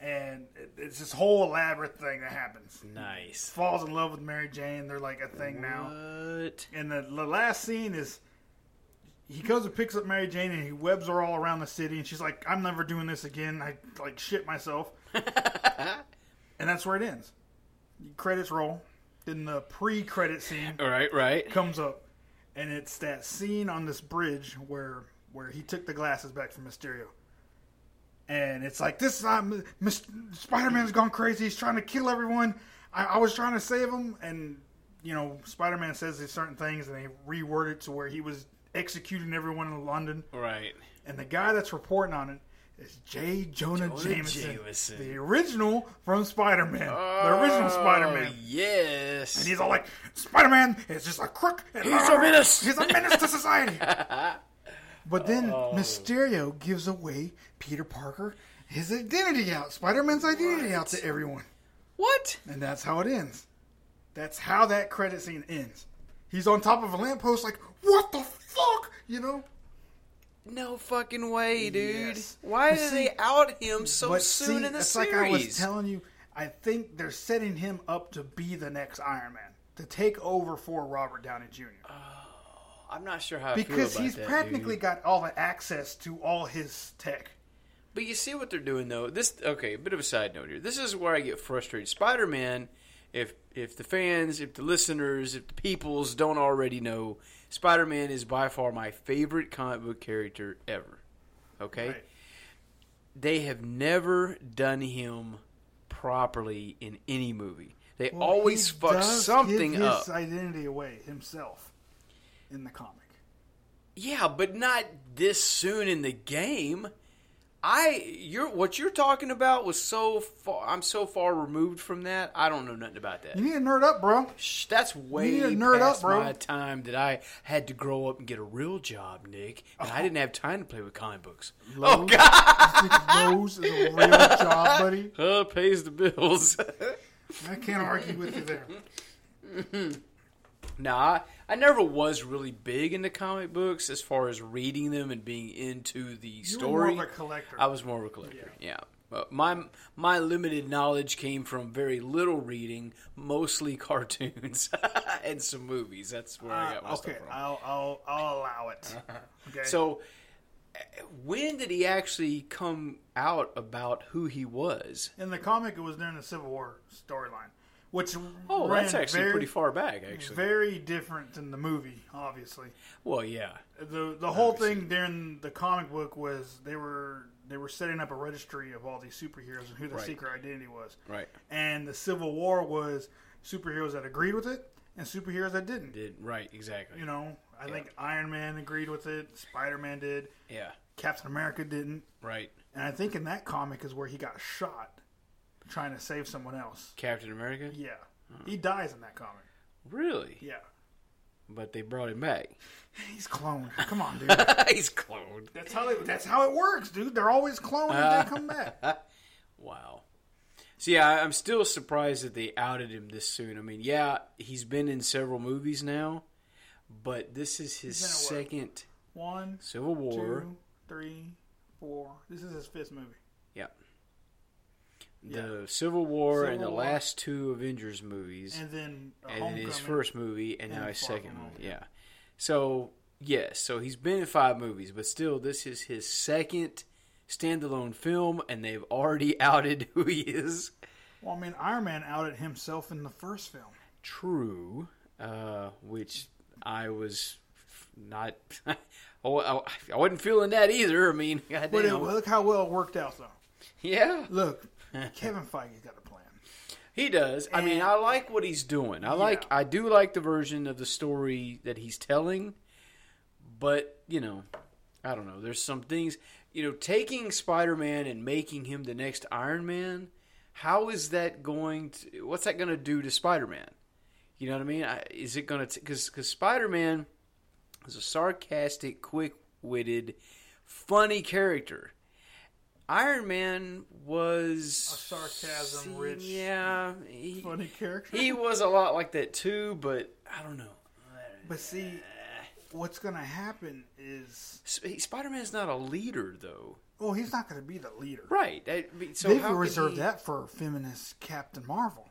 and it's this whole elaborate thing that happens. Nice. He falls in love with Mary Jane. They're like a thing now. What? And the last scene is he goes and picks up Mary Jane, and he webs her all around the city, and she's like, I'm never doing this again. I, like, shit myself. And that's where it ends. Credits roll. Then the pre-credit scene comes up, and it's that scene on this bridge where he took the glasses back from Mysterio. And it's like, this Spider-Man's gone crazy. He's trying to kill everyone. I was trying to save him. And, you know, Spider-Man says these certain things, and they reword it to where he was executing everyone in London. Right. And the guy that's reporting on it It's J. Jonah Jameson. The original from Spider-Man. Oh, the original Spider-Man. Yes. And he's all like, Spider-Man is just a crook. And he's a menace. He's a menace to society. But then Mysterio gives away Peter Parker, his identity out. Spider-Man's identity out to everyone. What? And that's how it ends. That's how that credit scene ends. He's on top of a lamppost like, what the fuck? You know? No fucking way, dude. Yes. Why did they out him so soon in the series? It's like I was telling you, I think they're setting him up to be the next Iron Man. To take over for Robert Downey Jr. Oh, I'm not sure how I feel about that, dude. Because he's practically got all the access to all his tech. But you see what they're doing, though. Okay, a bit of a side note here. This is where I get frustrated. Spider-Man, if the fans, if the listeners, if the peoples don't already know, Spider-Man is by far my favorite comic book character ever. Okay? Right. They have never done him properly in any movie. They always fuck something up. He does give his identity away himself in the comic. Yeah, but not this soon in the game. What you're talking about was so far. I'm so far removed from that. I don't know nothing about that. You need to nerd up, bro. Shh, that's way past my time that I had to grow up and get a real job, Nick. And I didn't have time to play with comic books. Lowe's, oh God, Lowe's is a real job, buddy. Pays the bills. I can't argue with you there. Nah, I never was really big into comic books as far as reading them and being into the story. You were more of a collector. I was more of a collector, yeah. My limited knowledge came from very little reading, mostly cartoons and some movies. That's where I got my stuff from. I'll allow it. Okay. So when did he actually come out about who he was? In the comic, it was during the Civil War storyline. Which that's actually pretty far back, actually. Very different than the movie, obviously. Well, yeah. The whole thing during the comic book was they were setting up a registry of all these superheroes and who their secret identity was. Right. And the Civil War was superheroes that agreed with it and superheroes that didn't. Right, exactly. You know, I think Iron Man agreed with it. Spider-Man did. Yeah. Captain America didn't. Right. And I think in that comic is where he got shot. Trying to save someone else. Captain America? Yeah. Oh. He dies in that comic. Really? Yeah. But they brought him back. He's cloned. Come on, dude. He's cloned. That's how it works, dude. They're always cloned and they come back. Wow. So, yeah, I'm still surprised that they outed him this soon. I mean, yeah, he's been in several movies now, but this is his second. One, Civil War. Two, three, four. This is his fifth movie. Yeah. The Civil War and the last two Avengers movies. And then his first movie and now his second one. Yeah. So, yes. So, he's been in five movies. But still, this is his second standalone film. And they've already outed who he is. Well, I mean, Iron Man outed himself in the first film. True. Which I was not... I wasn't feeling that either. I mean, goddamn. But look how well it worked out, though. Yeah. Look. Kevin Feige's got a plan. He does. I mean, I like what he's doing. I do like the version of the story that he's telling. But, you know, I don't know. There's some things, you know, taking Spider-Man and making him the next Iron Man, how is that going to, what's that going to do to Spider-Man? You know what I mean? Is it going to, because Spider-Man is a sarcastic, quick-witted, funny character. Iron Man was a sarcasm-rich, funny character. He was a lot like that too, but I don't know. But see, what's going to happen is Spider-Man's not a leader, though. Well, he's not going to be the leader, right? So they've reserved that for feminist Captain Marvel.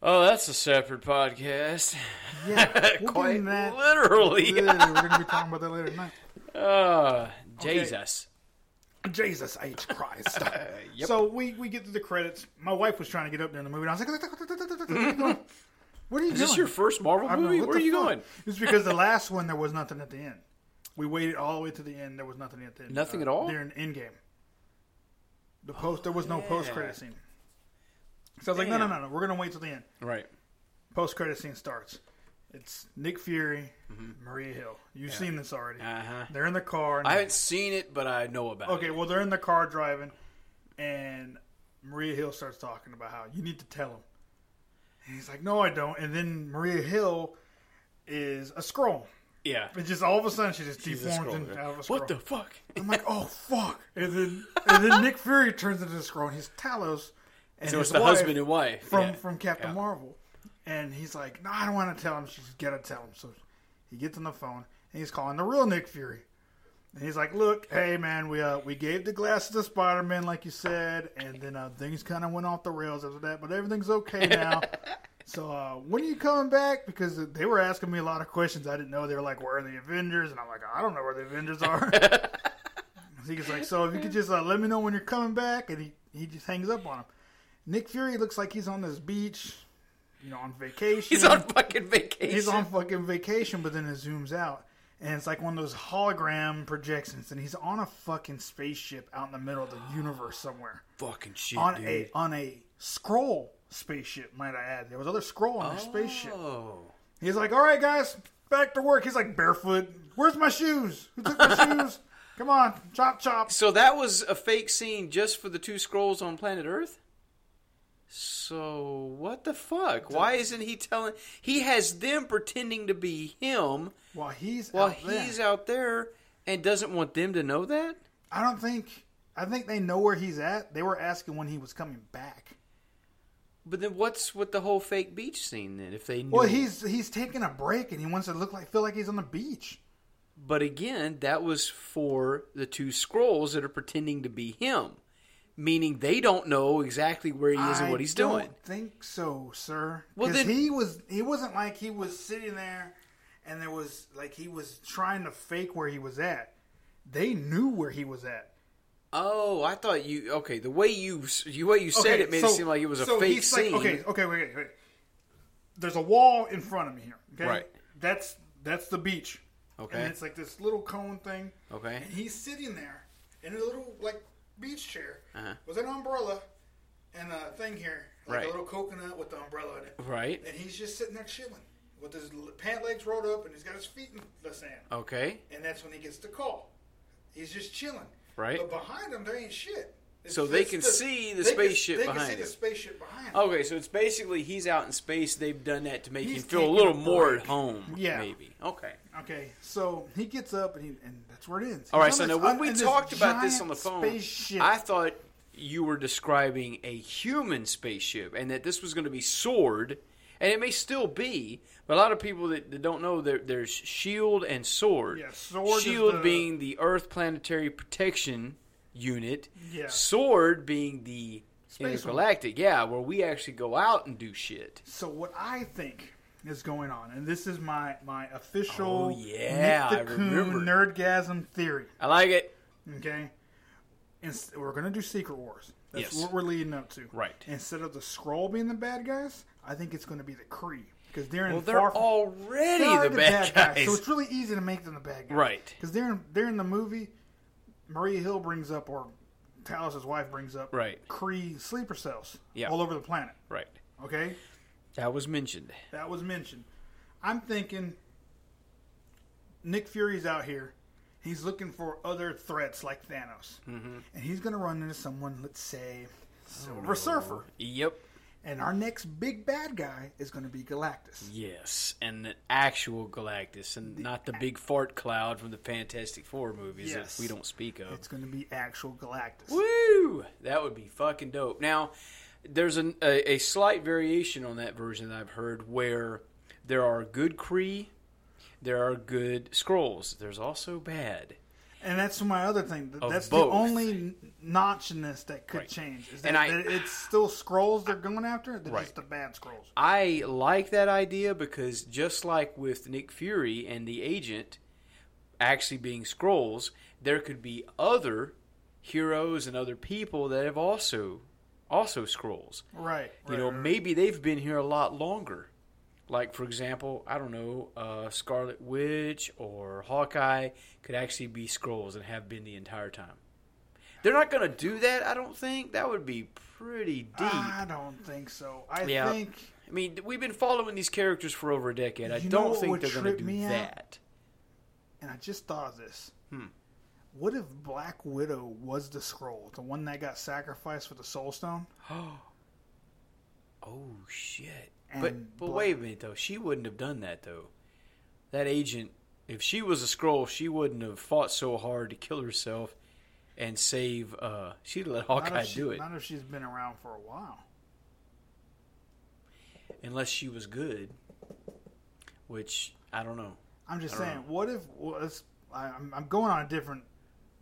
Oh, that's a separate podcast. Yeah, quite literally. We're going to be talking about that later tonight. Jesus. Okay. Jesus H. Christ. Yep. So we get to the credits. My wife was trying to get up during the movie, and I was like, what are you doing? Is this your first Marvel movie? Where are you going? It's because the last one, there was nothing at the end. We waited all the way to the end. There was nothing at the end. Nothing at all? During Endgame. There was no post-credit scene. So I was like, no. We're going to wait till the end. Right. Post-credit scene starts. It's Nick Fury, Maria Hill. You've seen this already. They're in the car. I haven't seen it, but I know about it. Okay, well, they're in the car driving, and Maria Hill starts talking about how you need to tell him. And he's like, no, I don't. And then Maria Hill is a Skrull. Yeah. But just all of a sudden, she just deforms into a Skrull. What the fuck? I'm like, oh, fuck. And then Nick Fury turns into a Skrull, and he's Talos. And so it's the husband and wife. From Captain Marvel. And he's like, no, I don't want to tell him. She's got to tell him. So he gets on the phone, and he's calling the real Nick Fury. And he's like, look, hey, man, we gave the glasses to Spider-Man, like you said, and then things kind of went off the rails after that, but everything's okay now. So when are you coming back? Because they were asking me a lot of questions. I didn't know. They were like, where are the Avengers? And I'm like, I don't know where the Avengers are. He's like, so if you could just let me know when you're coming back. And he just hangs up on him. Nick Fury looks like he's on this beach. You know, on vacation. He's on fucking vacation, but then it zooms out. And it's like one of those hologram projections. And he's on a fucking spaceship out in the middle of the universe somewhere. Fucking shit, dude. On a Skrull spaceship, might I add. There was other Skrull on their spaceship. He's like, all right, guys, back to work. He's like barefoot. Where's my shoes? Who took my shoes? Come on, chop, chop. So that was a fake scene just for the two Skrulls on planet Earth? So, what the fuck? Why isn't he telling... He has them pretending to be him while he's out there and doesn't want them to know that? I think they know where he's at. They were asking when he was coming back. But then what's with the whole fake beach scene then? If they knew... Well, he's taking a break and he wants to feel like he's on the beach. But again, that was for the two Skrulls that are pretending to be him. Meaning they don't know exactly where he is and what he's doing. I don't think so, sir. Well, then he wasn't like he was sitting there and there was like he was trying to fake where he was at. They knew where he was at. Oh, I thought you... Okay, the way you said it made it seem like it was a fake scene. Like, wait. There's a wall in front of me here. Okay? Right. That's the beach. Okay. And it's like this little cone thing. Okay. And he's sitting there in a little like... beach chair with an umbrella and a thing here, like a little coconut with the umbrella in it. Right. And he's just sitting there chilling with his pant legs rolled up and he's got his feet in the sand. Okay. And that's when he gets the call. He's just chilling. Right. But behind him, there ain't shit. They can see the spaceship behind him. Okay, so it's basically he's out in space. They've done that to make him feel a little more at home. Yeah. Maybe. Okay. Okay, so he gets up, and that's where it ends. All right, so now when we talked about this on the phone, spaceship. I thought you were describing a human spaceship and that this was going to be SWORD, and it may still be, but a lot of people that don't know, there's SHIELD and SWORD. Yeah, SWORD SHIELD being the Earth Planetary Protection Unit, SWORD being the intergalactic, where we actually go out and do shit. So what I think... is going on, and this is my official Nick the Coon nerdgasm theory. I like it. Okay, and we're gonna do Secret Wars. That's what we're leading up to, right? Instead of the Skrull being the bad guys, I think it's gonna be the Kree because they're already the bad guys. So it's really easy to make them the bad guys, right? Because they're in the movie. Maria Hill brings up, or Talos' wife brings up, right? Kree sleeper cells, all over the planet, right? Okay. That was mentioned. I'm thinking Nick Fury's out here. He's looking for other threats like Thanos. Mm-hmm. And he's going to run into someone, let's say, Silver Surfer. Yep. And our next big bad guy is going to be Galactus. Yes, and the actual Galactus, and not the big fart cloud from the Fantastic Four movies that we don't speak of. It's going to be actual Galactus. Woo! That would be fucking dope. Now... There's a slight variation on that version that I've heard where there are good Kree, there are good Skrulls, there's also bad. And that's my other thing. That's both. The only notch in this that could change. Is that it's still Skrulls they're going after? They're just the bad Skrulls. I like that idea because just like with Nick Fury and the agent actually being Skrulls, there could be other heroes and other people that have also Skrulls. Right. Maybe they've been here a lot longer. Like, for example, I don't know, Scarlet Witch or Hawkeye could actually be Skrulls and have been the entire time. They're not going to do that, I don't think. That would be pretty deep. I don't think so. I think I mean, we've been following these characters for over a decade. I don't think they're going to do that. And I just thought of this. What if Black Widow was the Skrull, the one that got sacrificed for the Soul Stone? Oh, shit. But wait a minute, though. She wouldn't have done that, though. That agent, if she was a Skrull, she wouldn't have fought so hard to kill herself and save... she'd let Hawkeye do it. Not if she's been around for a while. Unless she was good, which, I don't know. I'm just saying, what if... I'm going on a different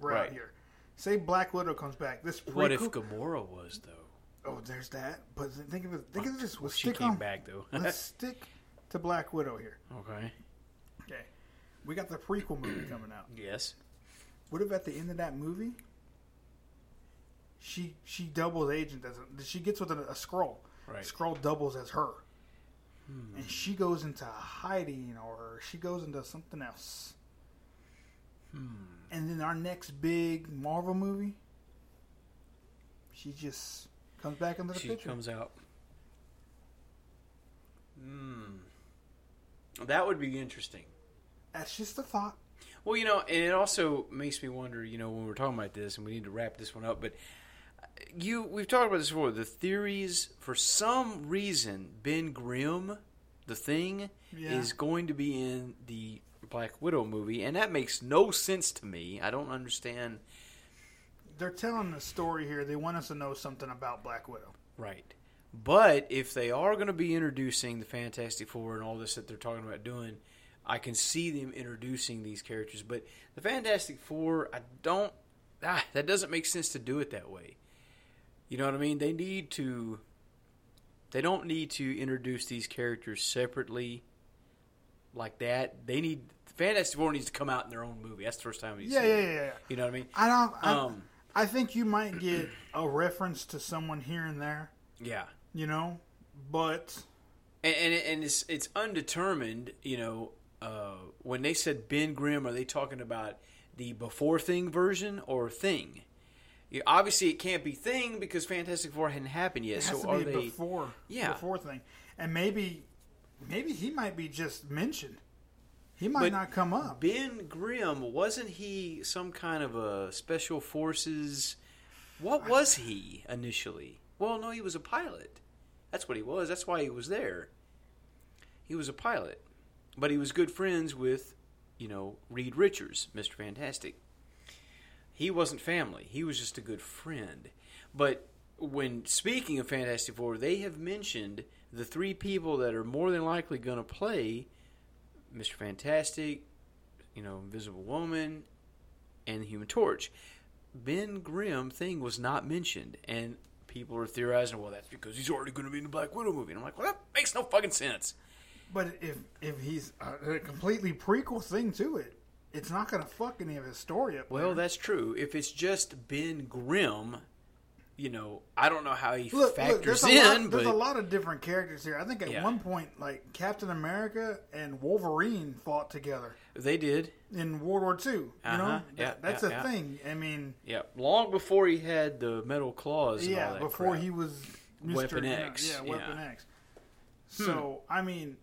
route here. Say Black Widow comes back. What if Gamora was, though? Oh, there's that. But think of it. Think of this. We'll she came back, though. Let's stick to Black Widow here. Okay. We got the prequel movie coming out. Yes. What if at the end of that movie, she doubles agent as she gets with a Skrull. Right. Skrull doubles as her, and she goes into hiding, or she goes into something else. And then our next big Marvel movie, she just comes back into the picture. She comes out. That would be interesting. That's just a thought. Well, you know, and it also makes me wonder, you know, when we're talking about this, and we need to wrap this one up, but we've talked about this before, the theories, for some reason, Ben Grimm, the Thing, is going to be in the Black Widow movie, and that makes no sense to me. I don't understand. They're telling the story here. They want us to know something about Black Widow. Right. But if they are going to be introducing the Fantastic Four and all this that they're talking about doing, I can see them introducing these characters. But the Fantastic Four, that doesn't make sense to do it that way. You know what I mean? They don't need to introduce these characters separately like that. Fantastic Four needs to come out in their own movie. That's the first time we've seen it. Yeah. You know what I mean? I think you might get a reference to someone here and there. Yeah. You know? But... And it's undetermined, you know, when they said Ben Grimm, are they talking about the before Thing version or Thing? You know, obviously, it can't be Thing because Fantastic Four hadn't happened yet. It has to be before Thing. And maybe he might be just mentioned. He might not come up. Ben Grimm, wasn't he some kind of a special forces? What was he initially? Well, no, he was a pilot. That's what he was. That's why he was there. He was a pilot. But he was good friends with, you know, Reed Richards, Mr. Fantastic. He wasn't family. He was just a good friend. But when speaking of Fantastic Four, they have mentioned the three people that are more than likely going to play Mr. Fantastic, you know, Invisible Woman, and the Human Torch. Ben Grimm Thing was not mentioned, and people are theorizing, well, that's because he's already going to be in the Black Widow movie. And I'm like, well, that makes no fucking sense. But if he's a completely prequel thing to it, it's not going to fuck any of his story up. Well, that's true. If it's just Ben Grimm, you know, I don't know how he factors in. There's a lot of different characters here. I think at one point, like, Captain America and Wolverine fought together. They did. In World War II. You know? Yeah, that's a thing. I mean... Yeah, long before he had the metal claws and all that before crap. He was... Mr. Weapon X. Weapon X. So, I mean,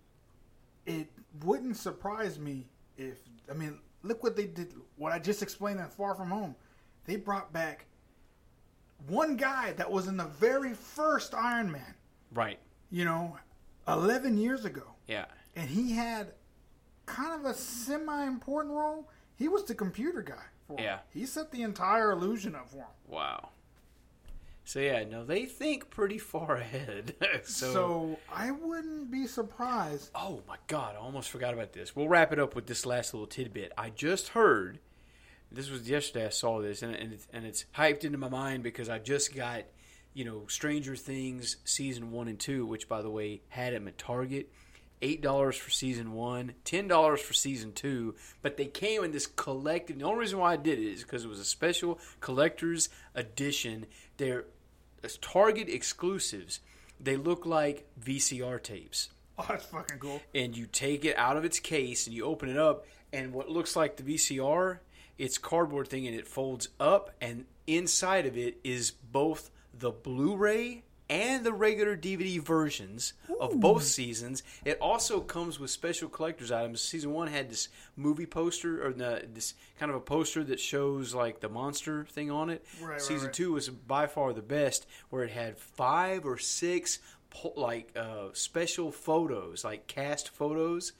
it wouldn't surprise me if... I mean, look what they did. What I just explained in Far From Home. They brought back... one guy that was in the very first Iron Man. Right. You know, 11 years ago. Yeah. And he had kind of a semi-important role. He was the computer guy for him. He set the entire illusion up for him. Wow. So, yeah, no, they think pretty far ahead. So I wouldn't be surprised. Oh, my God, I almost forgot about this. We'll wrap it up with this last little tidbit. I just heard... This was yesterday I saw this, and it's hyped into my mind because I just got, you know, Stranger Things Season 1 and 2, which, by the way, had them at Target. $8 for Season 1, $10 for Season 2, but they came in this collective. The only reason why I did it is because it was a special collector's edition. They're Target exclusives. They look like VCR tapes. Oh, that's fucking cool. And you take it out of its case, and you open it up, and what looks like the VCR... It's cardboard thing, and it folds up, and inside of it is both the Blu-ray and the regular DVD versions of both seasons. It also comes with special collector's items. Season 1 had this movie poster, or this kind of a poster that shows like the monster thing on it. Right, Season 2 was by far the best, where it had 5 or 6 special photos, like cast photos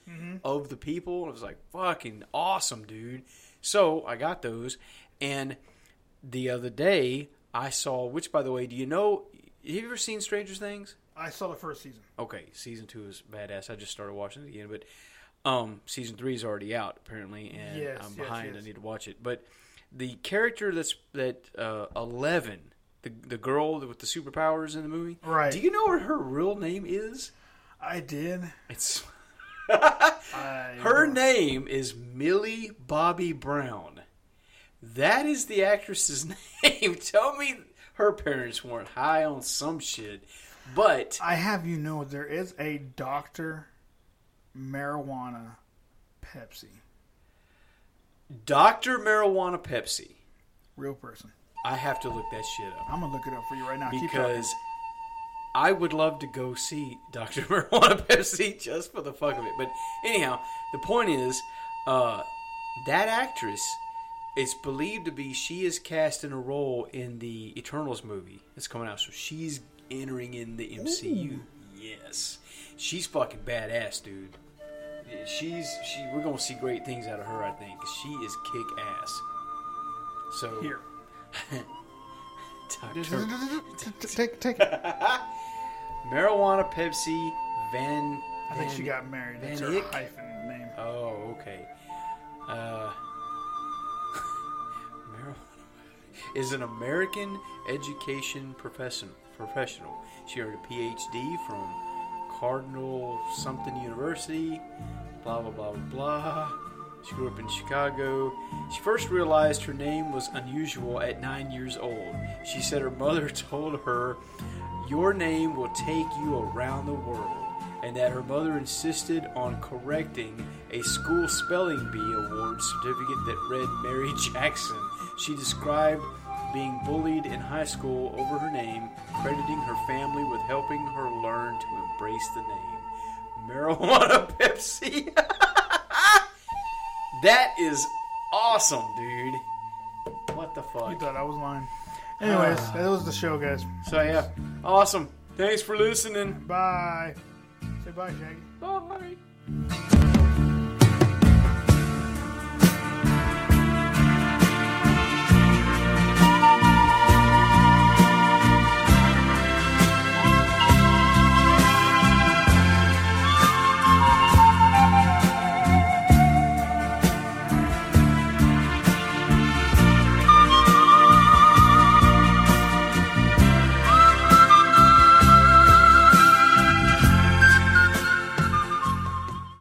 of the people. And it was like fucking awesome, dude. So I got those, and the other day I saw, which by the way, do you know, have you ever seen Stranger Things? I saw the first season. Okay, season 2 is badass. I just started watching it again, but season 3 is already out apparently, and I'm behind. I need to watch it. But the character that Eleven, the girl with the superpowers in the movie, right? Do you know what her real name is? I did. It's her name is Millie Bobby Brown. That is the actress's name. Tell me her parents weren't high on some shit. But I have you know there is a Dr. Marijuana Pepsi. Dr. Marijuana Pepsi. Real person. I have to look that shit up. I'm going to look it up for you right now. Because I would love to go see Dr. Marijuana Pepsi just for the fuck of it. But anyhow, the point is that actress... It's believed to be she is cast in a role in the Eternals movie that's coming out. So she's entering in the MCU. Ooh. Yes. She's fucking badass, dude. We're going to see great things out of her, I think. She is kick-ass. So... Here. Take it. Marijuana Pepsi Van... I think she got married. That's her hyphen name. Oh, okay. Is an American education professional. She earned a PhD from Cardinal something University, blah, blah, blah, blah. She grew up in Chicago. She first realized her name was unusual at 9 years old. She said her mother told her, "Your name will take you around the world," and that her mother insisted on correcting a school spelling bee award certificate that read Mary Jackson. She described being bullied in high school over her name, crediting her family with helping her learn to embrace the name. Marijuana Pepsi. That is awesome, dude. What the fuck? You thought I was lying. Anyways, that was the show, guys. So, yeah. Awesome. Thanks for listening. Bye. Say bye, Shaggy. Bye.